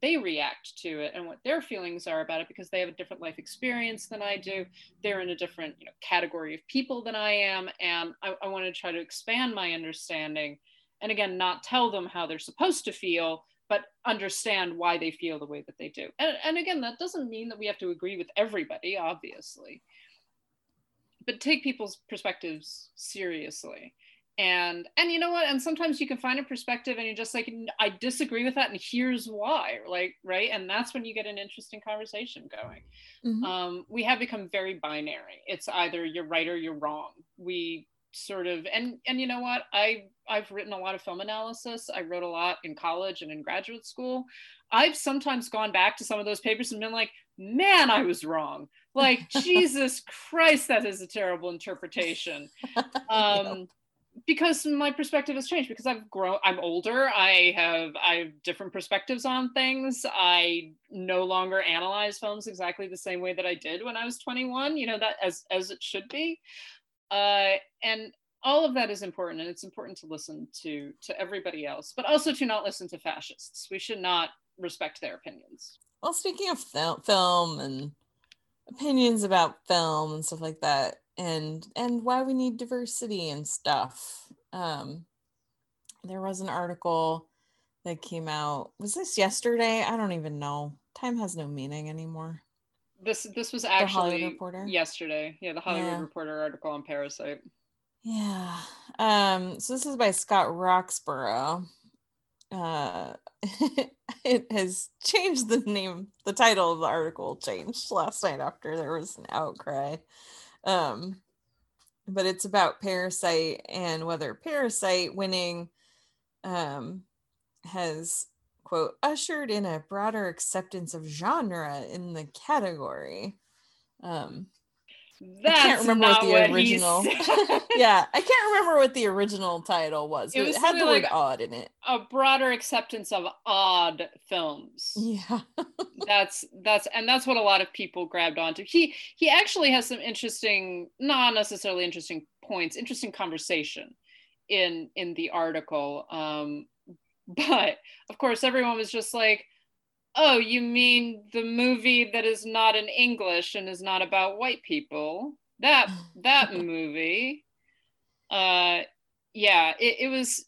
they react to it and what their feelings are about it, because they have a different life experience than I do. They're in a different, you know, category of people than I am. And I want to try to expand my understanding, and again, not tell them how they're supposed to feel, but understand why they feel the way that they do. And again, that doesn't mean that we have to agree with everybody, obviously, but take people's perspectives seriously. And you know what? And sometimes you can find a perspective and you're just like, I disagree with that. And here's why, like, right. And that's when you get an interesting conversation going. Mm-hmm. We have become very binary. It's either you're right or you're wrong. We sort of, and you know what? I've written a lot of film analysis. I wrote a lot in college and in graduate school. I've sometimes gone back to some of those papers and been like, man, I was wrong. Like, Jesus Christ, that is a terrible interpretation. Yeah. Because my perspective has changed, because I've grown, I'm older, I have different perspectives on things. I no longer analyze films exactly the same way that I did when I was 21, you know, that as it should be. And all of that is important, and it's important to listen to everybody else, but also to not listen to fascists. We should not respect their opinions. Well, speaking of film and opinions about film and stuff like that, and why we need diversity and stuff. There was an article that came out, was this yesterday? I don't even know. Time has no meaning anymore. This was actually yesterday. Yeah, the Hollywood Reporter article on Parasite. Yeah. So this is by Scott Roxborough. It has changed the name, the title of the article changed last night after there was an outcry. But it's about Parasite and whether Parasite winning has, quote, ushered in a broader acceptance of genre in the category. That's I can't remember not what the original yeah, I can't remember what the original title was, but it had the word odd in it. A broader acceptance of odd films. Yeah. that's what a lot of people grabbed onto. He actually has some interesting, not necessarily interesting points, interesting conversation in the article. But of course everyone was just like, oh, you mean the movie that is not in English and is not about white people? That movie. It was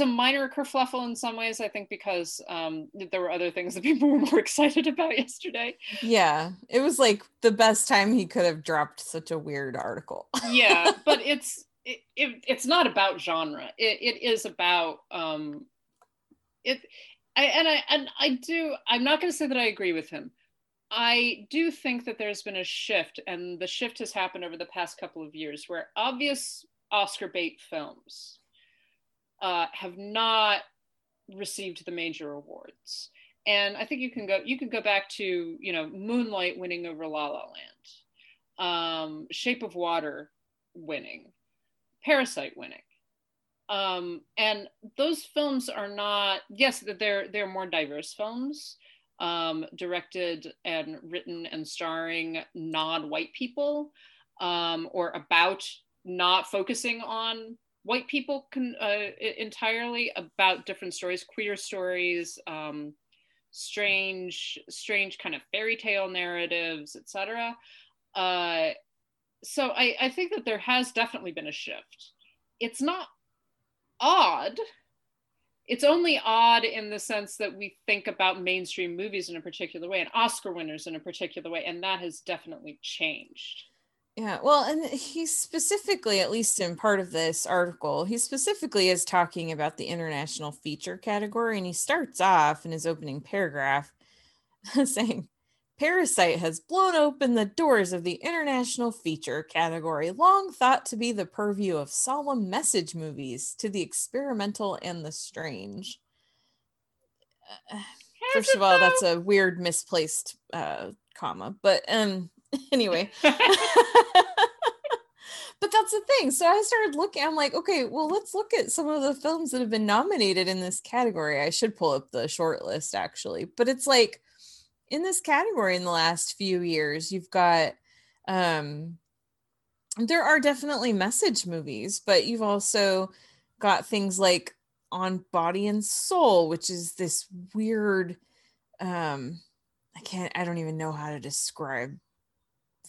a minor kerfluffle in some ways, I think, because there were other things that people were more excited about yesterday. Yeah, it was like the best time he could have dropped such a weird article. Yeah, but it's not about genre. It is about I'm not going to say that I agree with him. I do think that there's been a shift, and the shift has happened over the past couple of years, where obvious Oscar bait films have not received the major awards. And I think you can go back to, you know, Moonlight winning over La La Land, Shape of Water winning, Parasite winning. And those films are not, yes, they're more diverse films, directed and written and starring non-white people, or about not focusing on white people entirely, about different stories, queer stories, strange kind of fairy tale narratives, etc. So I think that there has definitely been a shift. It's not odd. It's only odd in the sense that we think about mainstream movies in a particular way and Oscar winners in a particular way, and that has definitely changed. Yeah, well, and he specifically, at least in part of this article, he specifically is talking about the international feature category, and he starts off in his opening paragraph saying, Parasite has blown open the doors of the international feature category, long thought to be the purview of solemn message movies, to the experimental and the strange. First of all, that's a weird misplaced comma, but anyway. But that's the thing. So I started looking, I'm like, okay, well, let's look at some of the films that have been nominated in this category. I should pull up the short list, actually, but it's like, in this category in the last few years, you've got, there are definitely message movies, but you've also got things like On Body and Soul, which is this weird, I don't even know how to describe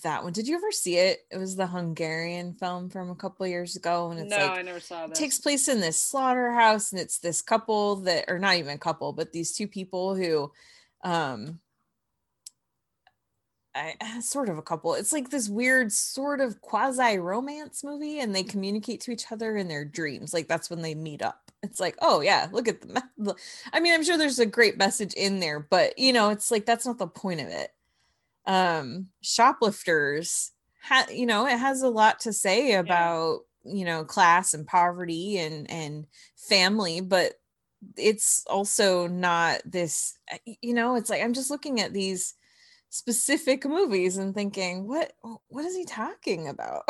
that one. Did you ever see it? It was the Hungarian film from a couple of years ago. And it's I never saw that. It takes place in this slaughterhouse, and it's this couple that, or not even a couple, but these two people who, sort of a couple. It's like this weird sort of quasi romance movie, and they communicate to each other in their dreams. Like that's when they meet up. It's like, oh yeah, look at the I mean, I'm sure there's a great message in there, but you know, it's like that's not the point of it. Shoplifters, you know, it has a lot to say about, you know, class and poverty and family, but it's also not this, you know, it's like I'm just looking at these specific movies and thinking, what is he talking about?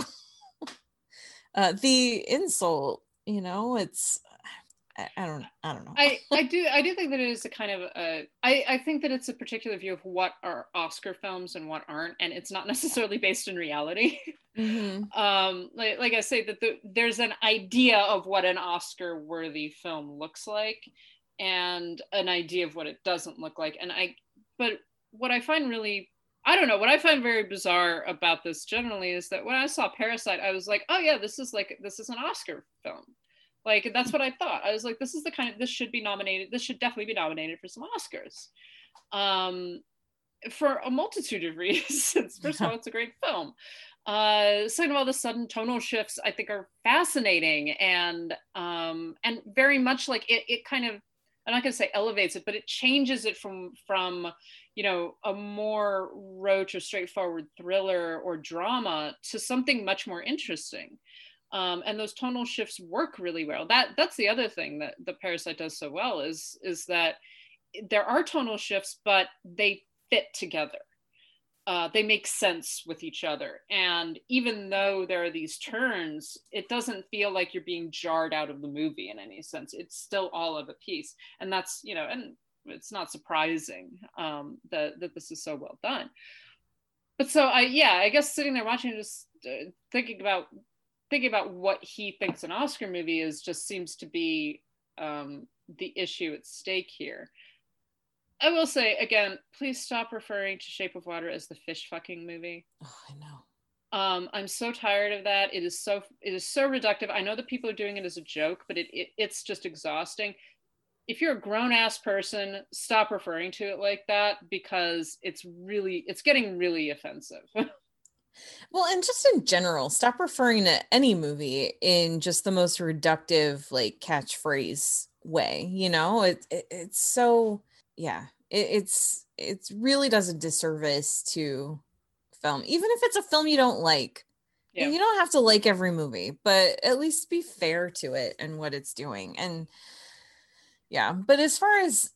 The insult, you know, it's I don't know. I do think that it is a kind of a, I think that it's a particular view of what are Oscar films and what aren't, and it's not necessarily based in reality. Mm-hmm. Like I say, that there's an idea of what an Oscar-worthy film looks like, and an idea of what it doesn't look like. But what I find very bizarre about this generally is that when I saw Parasite, I was like, oh yeah, this is an Oscar film. Like, that's what I thought. I was like, this should be nominated. This should definitely be nominated for some Oscars, for a multitude of reasons. First of all, it's a great film. Second of all, the sudden tonal shifts I think are fascinating, and very much like it kind of, I'm not going to say elevates it, but it changes it from, you know, a more rote or straightforward thriller or drama to something much more interesting. And those tonal shifts work really well. That's the other thing that the Parasite does so well is that there are tonal shifts, but they fit together. They make sense with each other. And even though there are these turns, it doesn't feel like you're being jarred out of the movie in any sense. It's still all of a piece. And that's, you know, and it's not surprising that this is so well done. But so I guess sitting there watching, just thinking about what he thinks an Oscar movie is just seems to be the issue at stake here. I will say again, please stop referring to Shape of Water as the fish fucking movie. Oh, I know. I'm so tired of that. It is so reductive. I know that people are doing it as a joke, but it's just exhausting. If you're a grown ass person, stop referring to it like that, because it's getting really offensive. Well, and just in general, stop referring to any movie in just the most reductive, like, catchphrase way, you know? It's so, yeah, it's really does a disservice to film, even if it's a film you don't like. Yeah. You don't have to like every movie, but at least be fair to it and what it's doing. And yeah, but as far as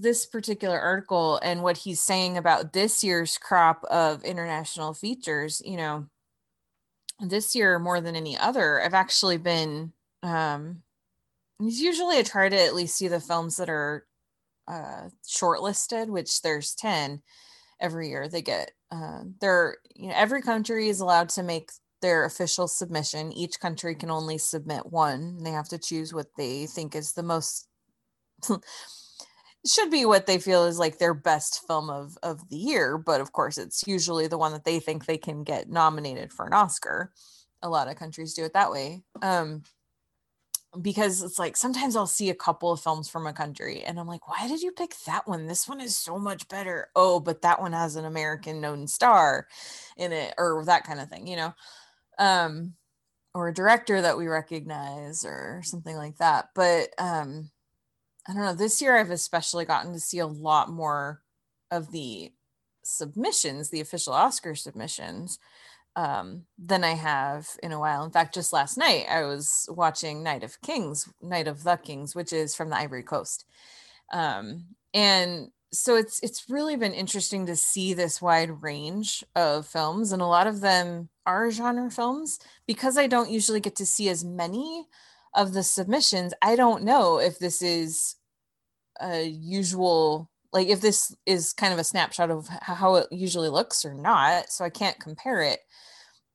this particular article and what he's saying about this year's crop of international features, you know, this year more than any other, I've actually been, usually I try to at least see the films that are shortlisted, which there's 10 every year. They get, you know, every country is allowed to make their official submission. Each country can only submit one. They have to choose what they think is the most should be what they feel is like their best film of the year, but of course it's usually the one that they think they can get nominated for an Oscar. A lot of countries do it that way, because it's like sometimes I'll see a couple of films from a country and I'm like, why did you pick that one? This one is so much better. Oh, but that one has an American known star in it, or that kind of thing, you know, or a director that we recognize or something like that. But I don't know, this year I've especially gotten to see a lot more of the submissions, the official Oscar submissions, than I have in a while. In fact, just last night I was watching Night of the Kings, which is from the Ivory Coast. And so it's really been interesting to see this wide range of films, and a lot of them are genre films. Because I don't usually get to see as many of the submissions, I don't know if this is a usual, like if this is kind of a snapshot of how it usually looks or not, so I can't compare it.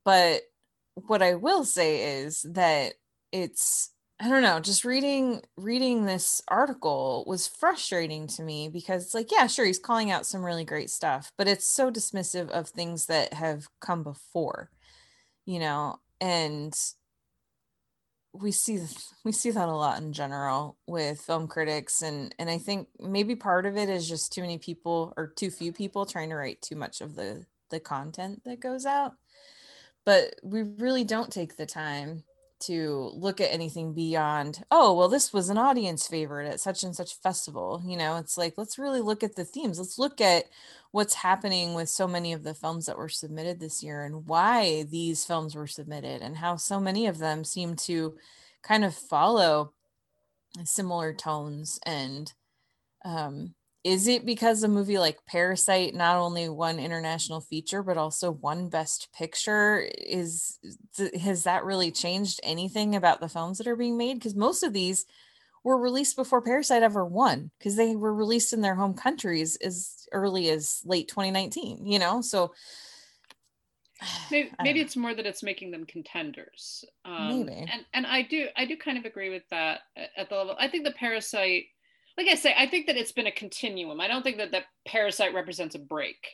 But what I will say is that it's, I don't know, just reading this article was frustrating to me, because it's like, yeah, sure, he's calling out some really great stuff, but it's so dismissive of things that have come before, you know. And we see that a lot in general with film critics, and I think maybe part of it is just too many people, or too few people, trying to write too much of the the content that goes out. But we really don't take the time to look at anything beyond, oh, well, this was an audience favorite at such and such festival. You know, it's like, let's really look at the themes. Let's look at what's happening with so many of the films that were submitted this year and why these films were submitted and how so many of them seem to kind of follow similar tones. And is it because a movie like Parasite not only won international feature, but also won Best Picture? Has that really changed anything about the films that are being made? Because most of these were released before Parasite ever won, because they were released in their home countries as early as late 2019, you know? So maybe it's more that it's making them contenders. Maybe. And I do kind of agree with that at the level. I think the Parasite, like I say, I think that it's been a continuum. I don't think that Parasite represents a break.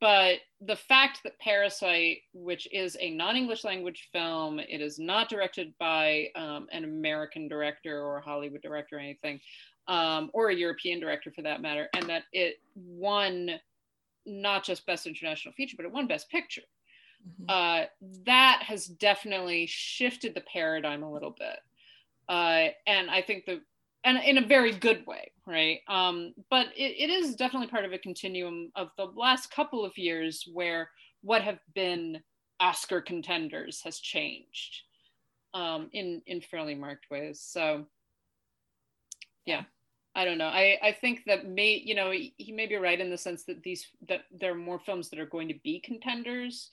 But the fact that Parasite, which is a non-English language film, it is not directed by an American director or a Hollywood director or anything, or a European director for that matter, and that it won not just Best International Feature, but it won Best Picture. Mm-hmm. That has definitely shifted the paradigm a little bit. And I think and in a very good way, right? But it is definitely part of a continuum of the last couple of years where what have been Oscar contenders has changed in fairly marked ways. So yeah, I don't know. I think that he may be right in the sense that that there are more films that are going to be contenders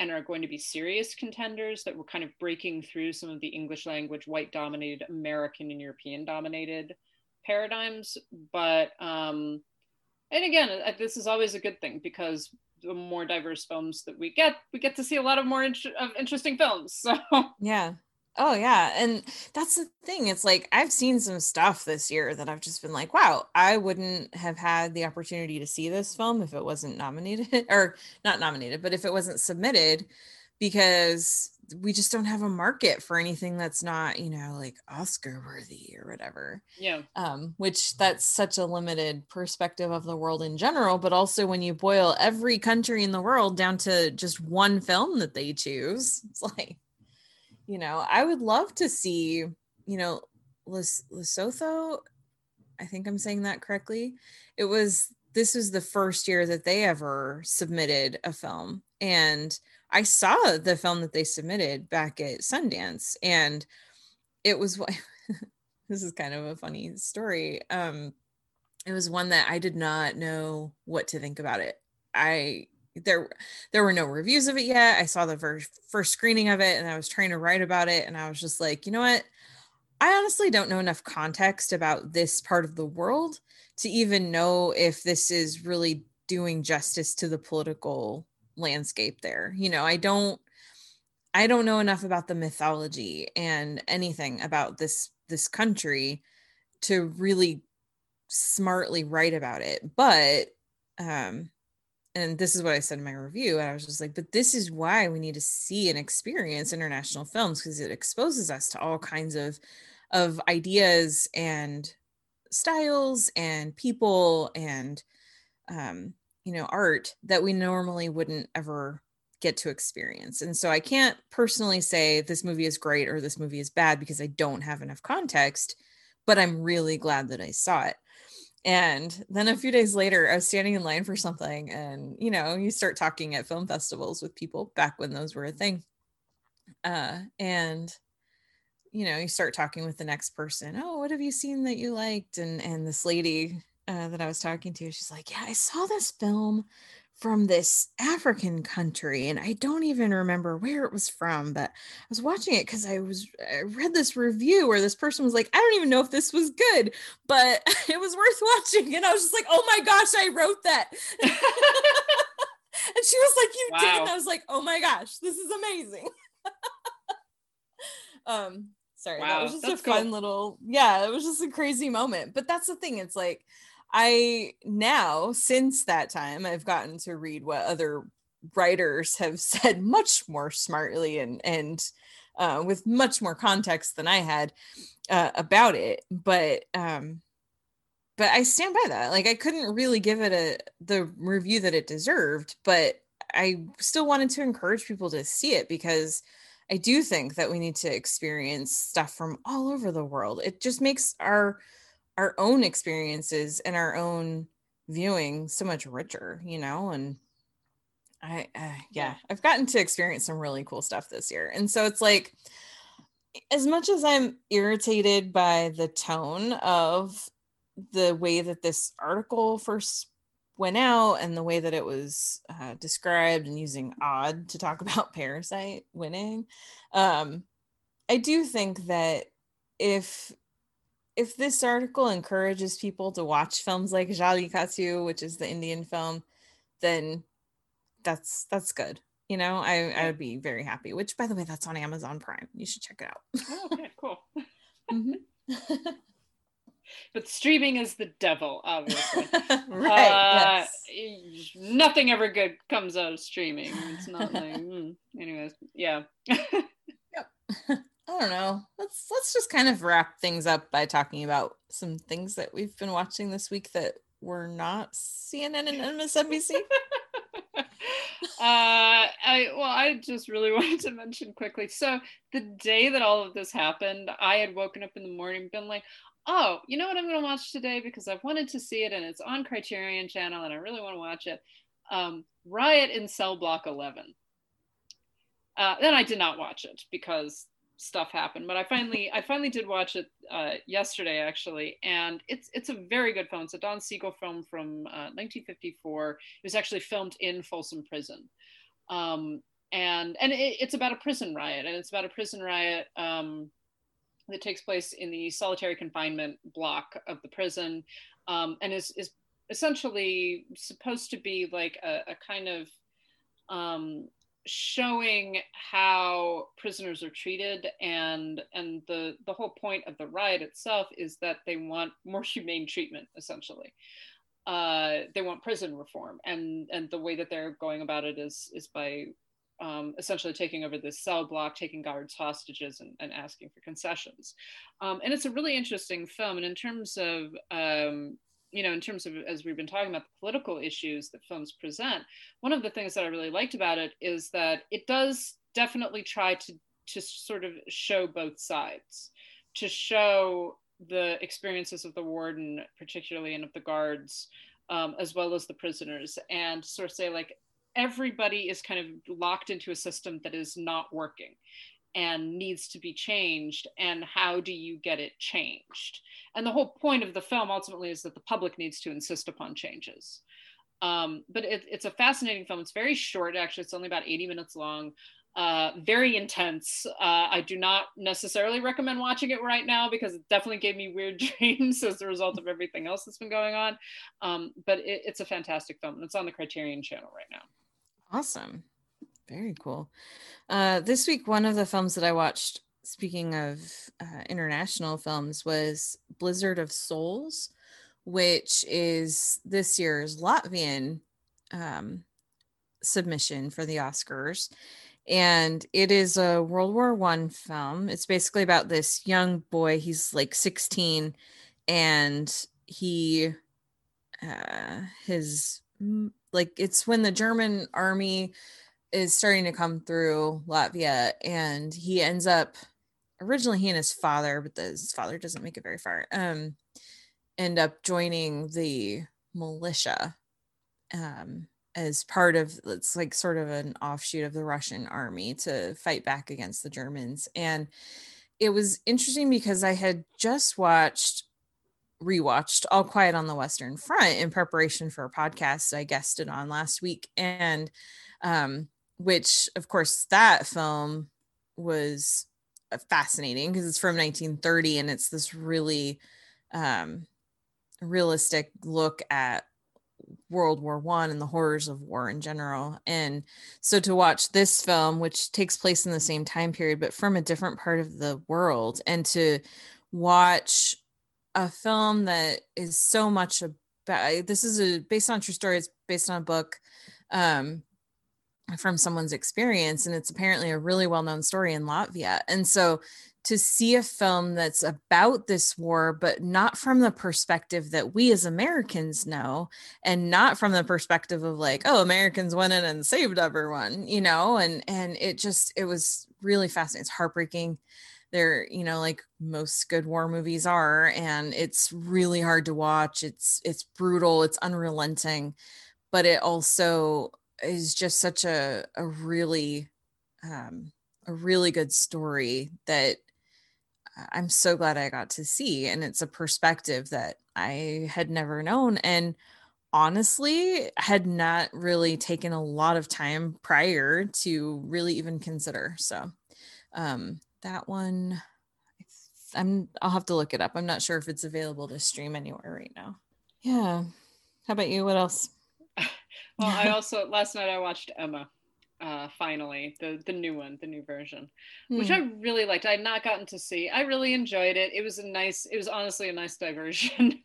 and are going to be serious contenders that were kind of breaking through some of the English language, white dominated, American and European dominated paradigms. But, and again, this is always a good thing, because the more diverse films that we get to see a lot of more interesting films. So yeah. Oh yeah. And that's the thing. It's like, I've seen some stuff this year that I've just been like, wow, I wouldn't have had the opportunity to see this film if it wasn't nominated, or not nominated, but if it wasn't submitted, because we just don't have a market for anything that's not, you know, like Oscar worthy or whatever. Yeah. Which that's such a limited perspective of the world in general, but also when you boil every country in the world down to just one film that they choose, it's like, you know, I would love to see, you know, Lesotho, I think I'm saying that correctly. This was the first year that they ever submitted a film. And I saw the film that they submitted back at Sundance. And it was, this is kind of a funny story. It was one that I did not know what to think about it. There were no reviews of it yet. I saw the first screening of it and I was trying to write about it. And I was just like, you know what? I honestly don't know enough context about this part of the world to even know if this is really doing justice to the political landscape there. You know, I don't know enough about the mythology and anything about this country to really smartly write about it. But, and this is what I said in my review, and I was just like, but this is why we need to see and experience international films, because it exposes us to all kinds of ideas and styles and people and, you know, art that we normally wouldn't ever get to experience. And so I can't personally say this movie is great or this movie is bad, because I don't have enough context, but I'm really glad that I saw it. And then a few days later, I was standing in line for something, and, you know, you start talking at film festivals with people back when those were a thing. And, you know, you start talking with the next person. Oh, what have you seen that you liked? And this lady that I was talking to, she's like, yeah, I saw this film from this African country, and I don't even remember where it was from, but I was watching it because I read this review where this person was like, I don't even know if this was good, but it was worth watching. And I was just like, oh my gosh, I wrote that. And she was like, you wow. did. And I was like, oh my gosh, this is amazing. Sorry, wow, that was just a fun cool. little, yeah, it was just a crazy moment. But that's the thing, it's like, since that time, I've gotten to read what other writers have said much more smartly and with much more context than I had about it. But But I stand by that. Like, I couldn't really give it the review that it deserved, but I still wanted to encourage people to see it, because I do think that we need to experience stuff from all over the world. It just makes our own experiences and our own viewing so much richer, you know? And I've gotten to experience some really cool stuff this year. And so it's like, as much as I'm irritated by the tone of the way that this article first went out and the way that it was described and using odd to talk about Parasite winning, I do think that if this article encourages people to watch films like Jallikattu, which is the Indian film, then that's good. You know, I would be very happy, which, by the way, that's on Amazon Prime. You should check it out. Oh, okay, cool. Mm-hmm. But streaming is the devil, obviously. Right, yes. Nothing ever good comes out of streaming. It's not like, anyways, yeah. Yep. I don't know. Let's just kind of wrap things up by talking about some things that we've been watching this week that were not CNN and MSNBC. I just really wanted to mention quickly. So the day that all of this happened, I had woken up in the morning and been like, oh, you know what I'm going to watch today? Because I've wanted to see it and it's on Criterion Channel and I really want to watch it. Riot in Cell Block 11. Then I did not watch it because stuff happened, but I finally did watch it yesterday, actually, and it's a very good film. It's a Don Siegel film from 1954. It was actually filmed in Folsom Prison, and it's about a prison riot, that takes place in the solitary confinement block of the prison, and is essentially supposed to be like a kind of showing how prisoners are treated, and the whole point of the riot itself is that they want more humane treatment, essentially. They want prison reform, and the way that they're going about it is by essentially taking over this cell block, taking guards hostages, and asking for concessions. And it's a really interesting film, and in terms of as we've been talking about the political issues that films present, one of the things that I really liked about it is that it does definitely try to sort of show both sides, to show the experiences of the warden, particularly, and of the guards, as well as the prisoners, and sort of say, like, everybody is kind of locked into a system that is not working and needs to be changed, and how do you get it changed? And the whole point of the film ultimately is that the public needs to insist upon changes. But it's a fascinating film. It's very short, actually. It's only about 80 minutes long, very intense. I do not necessarily recommend watching it right now because it definitely gave me weird dreams as a result of everything else that's been going on. But it's a fantastic film, and it's on the Criterion Channel right now. Awesome. Very cool. This week, one of the films that I watched, speaking of international films, was Blizzard of Souls, which is this year's Latvian submission for the Oscars. And it is a World War I film. It's basically about this young boy. He's like 16, and it's when the German army is starting to come through Latvia, and he ends up, originally he and his father, but his father doesn't make it very far, end up joining the militia as part of, it's like sort of an offshoot of the Russian army to fight back against the Germans. And it was interesting because I had just rewatched All Quiet on the Western Front in preparation for a podcast I guested on last week. And which, of course, that film was fascinating because it's from 1930, and it's this really realistic look at World War I and the horrors of war in general. And so to watch this film, which takes place in the same time period, but from a different part of the world, and to watch a film that is so much about, this is based on a true story, it's based on a book from someone's experience, and it's apparently a really well-known story in Latvia. And so to see a film that's about this war, but not from the perspective that we as Americans know, and not from the perspective of like, oh, Americans went in and saved everyone, you know, and it just, it was really fascinating. It's heartbreaking. They're, you know, like most good war movies are, and it's really hard to watch. It's brutal, it's unrelenting, but it also is just such a really good story that I'm so glad I got to see. And it's a perspective that I had never known. And honestly, had not really taken a lot of time prior to really even consider. So that one, I'll have to look it up. I'm not sure if it's available to stream anywhere right now. Yeah. How about you? What else? Well, I also, last night I watched Emma. Finally, the new one, the new version, which I really liked. I had not gotten to see. I really enjoyed it. It was honestly a nice diversion.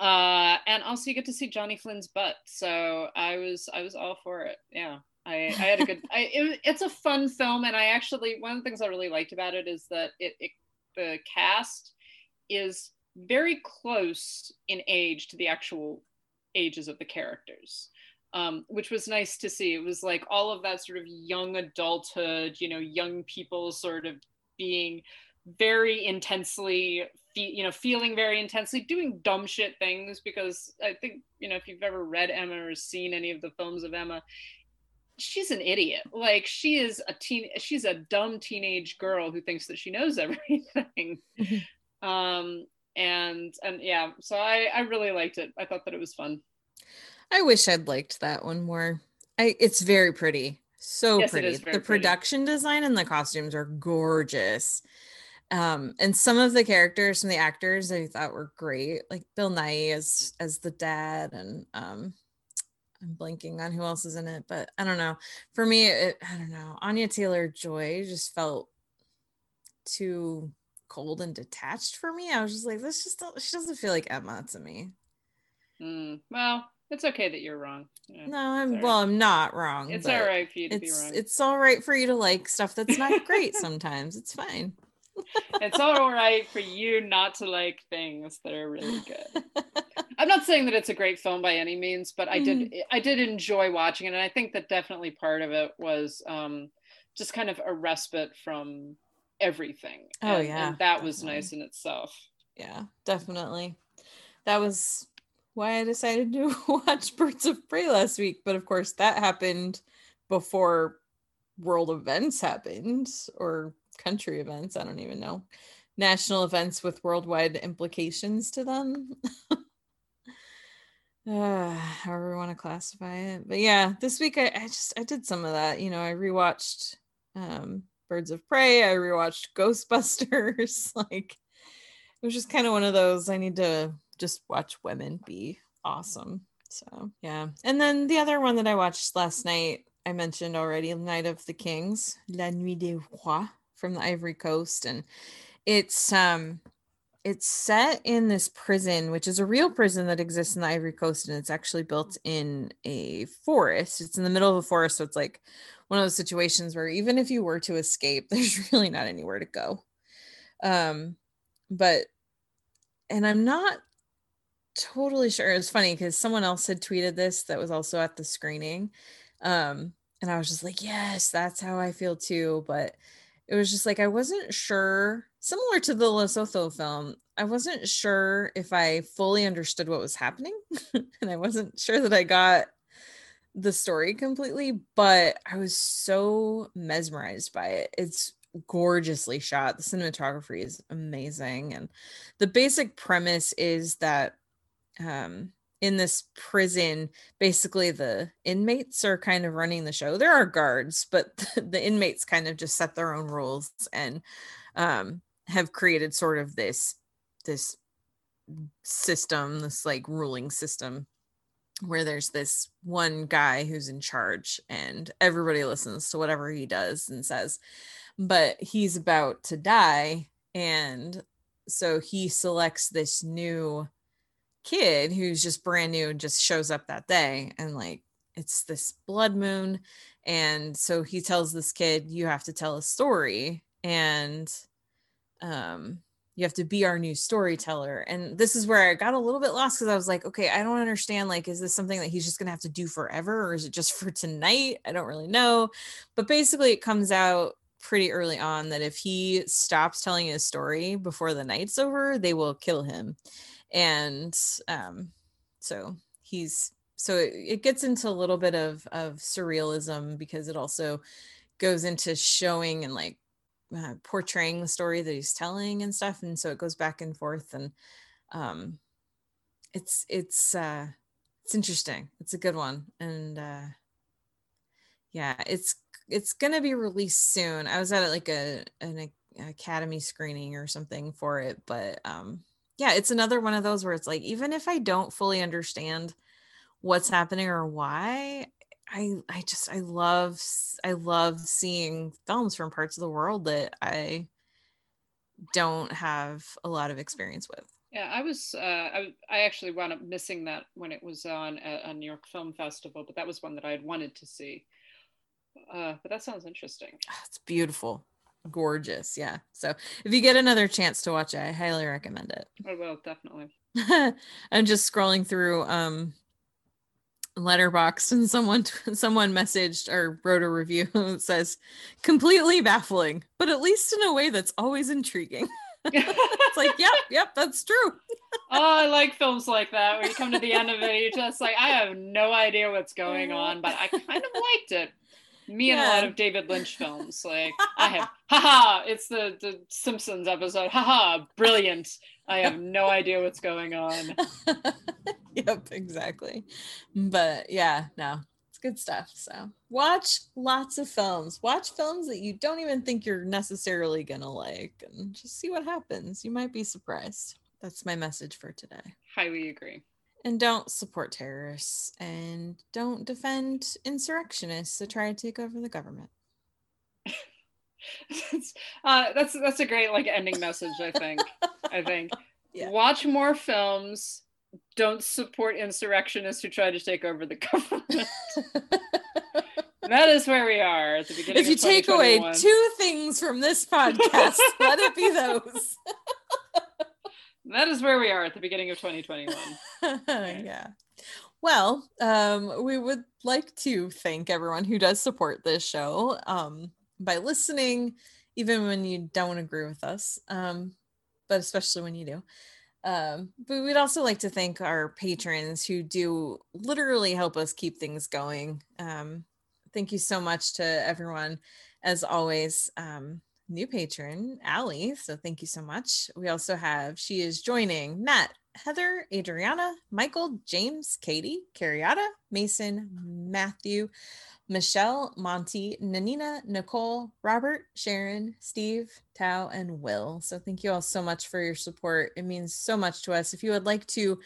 And also you get to see Johnny Flynn's butt. So I was all for it. Yeah. I had a good, it's a fun film. And I actually, one of the things I really liked about it is that the cast is very close in age to the actual ages of the characters. Which was nice to see. It was like all of that sort of young adulthood, you know, young people sort of being very intensely, feeling very intensely, doing dumb shit things, because I think, you know, if you've ever read Emma or seen any of the films of Emma, she's an idiot. Like she's a dumb teenage girl who thinks that she knows everything. And yeah, so I really liked it. I thought that it was fun. I wish I'd liked that one more. It's very pretty. So yes, pretty. The production design and the costumes are gorgeous. And some of the characters, some of the actors I thought were great, like Bill Nye as the dad, and I'm blanking on who else is in it, but I don't know. For me, Anya Taylor-Joy just felt too cold and detached for me. I was just like, she doesn't feel like Emma to me. Well, it's okay that you're wrong. Yeah, no, I'm not wrong. It's all right for you to be wrong. It's all right for you to like stuff that's not great sometimes. It's fine. It's all right for you not to like things that are really good. I'm not saying that it's a great film by any means, but I did enjoy watching it. And I think that definitely part of it was just kind of a respite from everything. And that was nice in itself. Yeah, definitely. That was why I decided to watch Birds of Prey last week, but of course that happened before world events happened, or country events, I don't even know. National events with worldwide implications to them. However you want to classify it. But yeah, this week I did some of that. You know, I rewatched Birds of Prey, I rewatched Ghostbusters. Like, it was just kind of one of those, I need to just watch women be awesome. So yeah. And then the other one that I watched last night, I mentioned already, Night of the Kings, La Nuit des Rois, from the Ivory Coast. And it's set in this prison, which is a real prison that exists in the Ivory Coast, and it's actually built in a forest. It's in the middle of a forest, so it's like one of those situations where even if you were to escape, there's really not anywhere to go. But I'm not totally sure. It was funny because someone else had tweeted this that was also at the screening, and I was just like, yes, that's how I feel too. But it was just like, I wasn't sure, similar to the Lesotho film, I wasn't sure if I fully understood what was happening and I wasn't sure that I got the story completely, but I was so mesmerized by it. It's gorgeously shot. The cinematography is amazing, and the basic premise is that in this prison, basically the inmates are kind of running the show. There are guards, but the inmates kind of just set their own rules, and have created sort of this system, this like ruling system, where there's this one guy who's in charge and everybody listens to whatever he does and says. But he's about to die, and so he selects this new kid who's just brand new and just shows up that day, and like, it's this blood moon, and so he tells this kid, you have to tell a story, and You have to be our new storyteller. And this is where I got a little bit lost, because I was like, okay, I don't understand. Like, is this something that he's just going to have to do forever, or is it just for tonight? I don't really know. But basically it comes out pretty early on that if he stops telling his story before the night's over, they will kill him. And so it gets into a little bit of surrealism, because it also goes into showing and like portraying the story that he's telling and stuff. And so it goes back and forth, and it's interesting. It's a good one. And yeah, it's gonna be released soon. I was at like an Academy screening or something for it, but yeah, it's another one of those where it's like, even if I don't fully understand what's happening or why, I love seeing films from parts of the world that I don't have a lot of experience with. Yeah, I was I actually wound up missing that when it was on a New York Film Festival, but that was one that I had wanted to see. But that sounds interesting. It's beautiful, gorgeous. Yeah, so if you get another chance to watch it, I highly recommend it. I will, definitely. I'm just scrolling through Letterboxd, and someone messaged or wrote a review that says, completely baffling, but at least in a way that's always intriguing. It's like, yep, that's true. Oh, I like films like that, where you come to the end of it, you're just like, I have no idea what's going on, but I kind of liked it. And a lot of David Lynch films, like, I have, it's the Simpsons episode, brilliant. I have no idea what's going on. Yep, exactly. But yeah, no, it's good stuff. So watch lots of films. Watch films that you don't even think you're necessarily gonna like, and just see what happens. You might be surprised. That's my message for today. Highly agree. And don't support terrorists, and don't defend insurrectionists that try to take over the government. That's a great like ending message, I think. Yeah. Watch more films. Don't support insurrectionists who try to take over the government. That is where we are at the beginning. If you take away two things from this podcast, let it be those. That is where we are at the beginning of 2021. Okay. Yeah. Well, we would like to thank everyone who does support this show by listening, even when you don't agree with us, but especially when you do. But we'd also like to thank our patrons who do literally help us keep things going. Thank you so much to everyone, as always. New patron Allie, so thank you so much. We also have, she is joining Matt, Heather, Adriana, Michael, James, Katie, Carriata, Mason, Matthew, Michelle, Monty, Nanina, Nicole, Robert, Sharon, Steve, Tao, and Will. So thank you all so much for your support. It means so much to us. If you would like to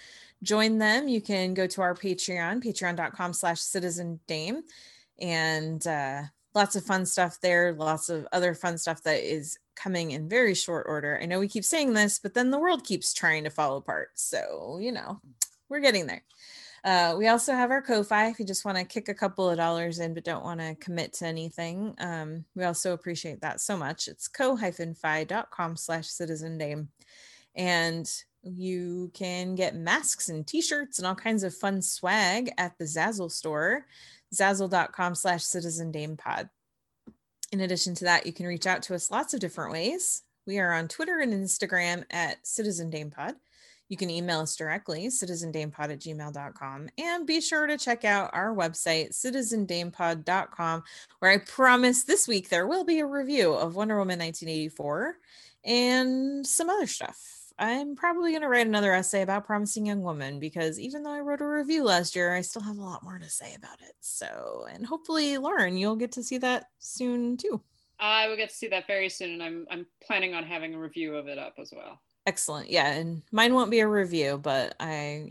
join them, you can go to our Patreon, patreon.com/citizendame, and lots of fun stuff there. Lots of other fun stuff that is coming in very short order. I know we keep saying this, but then the world keeps trying to fall apart. So, you know, we're getting there. We also have our Ko-Fi if you just want to kick a couple of dollars in but don't want to commit to anything. We also appreciate that so much. It's ko-fi.com/citizendame. And you can get masks and t-shirts and all kinds of fun swag at the Zazzle store. Zazzle.com/citizendamepod. In addition to that, you can reach out to us lots of different ways. We are on Twitter and Instagram at citizendamepod. You can email us directly, citizendamepod@gmail.com. And be sure to check out our website, citizendamepod.com, where I promise this week there will be a review of Wonder Woman 1984 and some other stuff. I'm probably going to write another essay about Promising Young Woman, because even though I wrote a review last year, I still have a lot more to say about it. So, and hopefully, Lauren, you'll get to see that soon too. I will get to see that very soon, and I'm planning on having a review of it up as well. Excellent. Yeah, and mine won't be a review, but I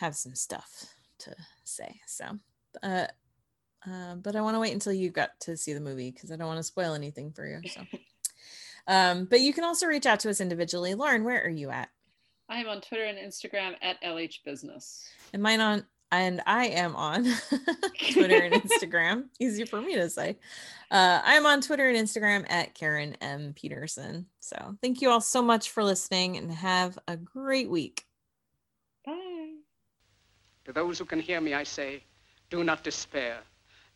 have some stuff to say. So, but I want to wait until you got to see the movie, because I don't want to spoil anything for you. So. But you can also reach out to us individually. Lauren, where are you at? I am on Twitter and Instagram at LH Business. And mine on and I am on Twitter and Instagram. Easy for me to say. I'm on Twitter and Instagram at Karen M. Peterson. So thank you all so much for listening and have a great week. Bye. To those who can hear me, I say, do not despair.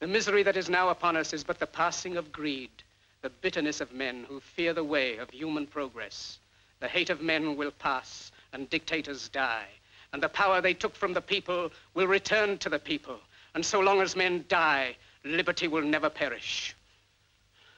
The misery that is now upon us is but the passing of greed, the bitterness of men who fear the way of human progress. The hate of men will pass and dictators die, and the power they took from the people will return to the people. And so long as men die, liberty will never perish.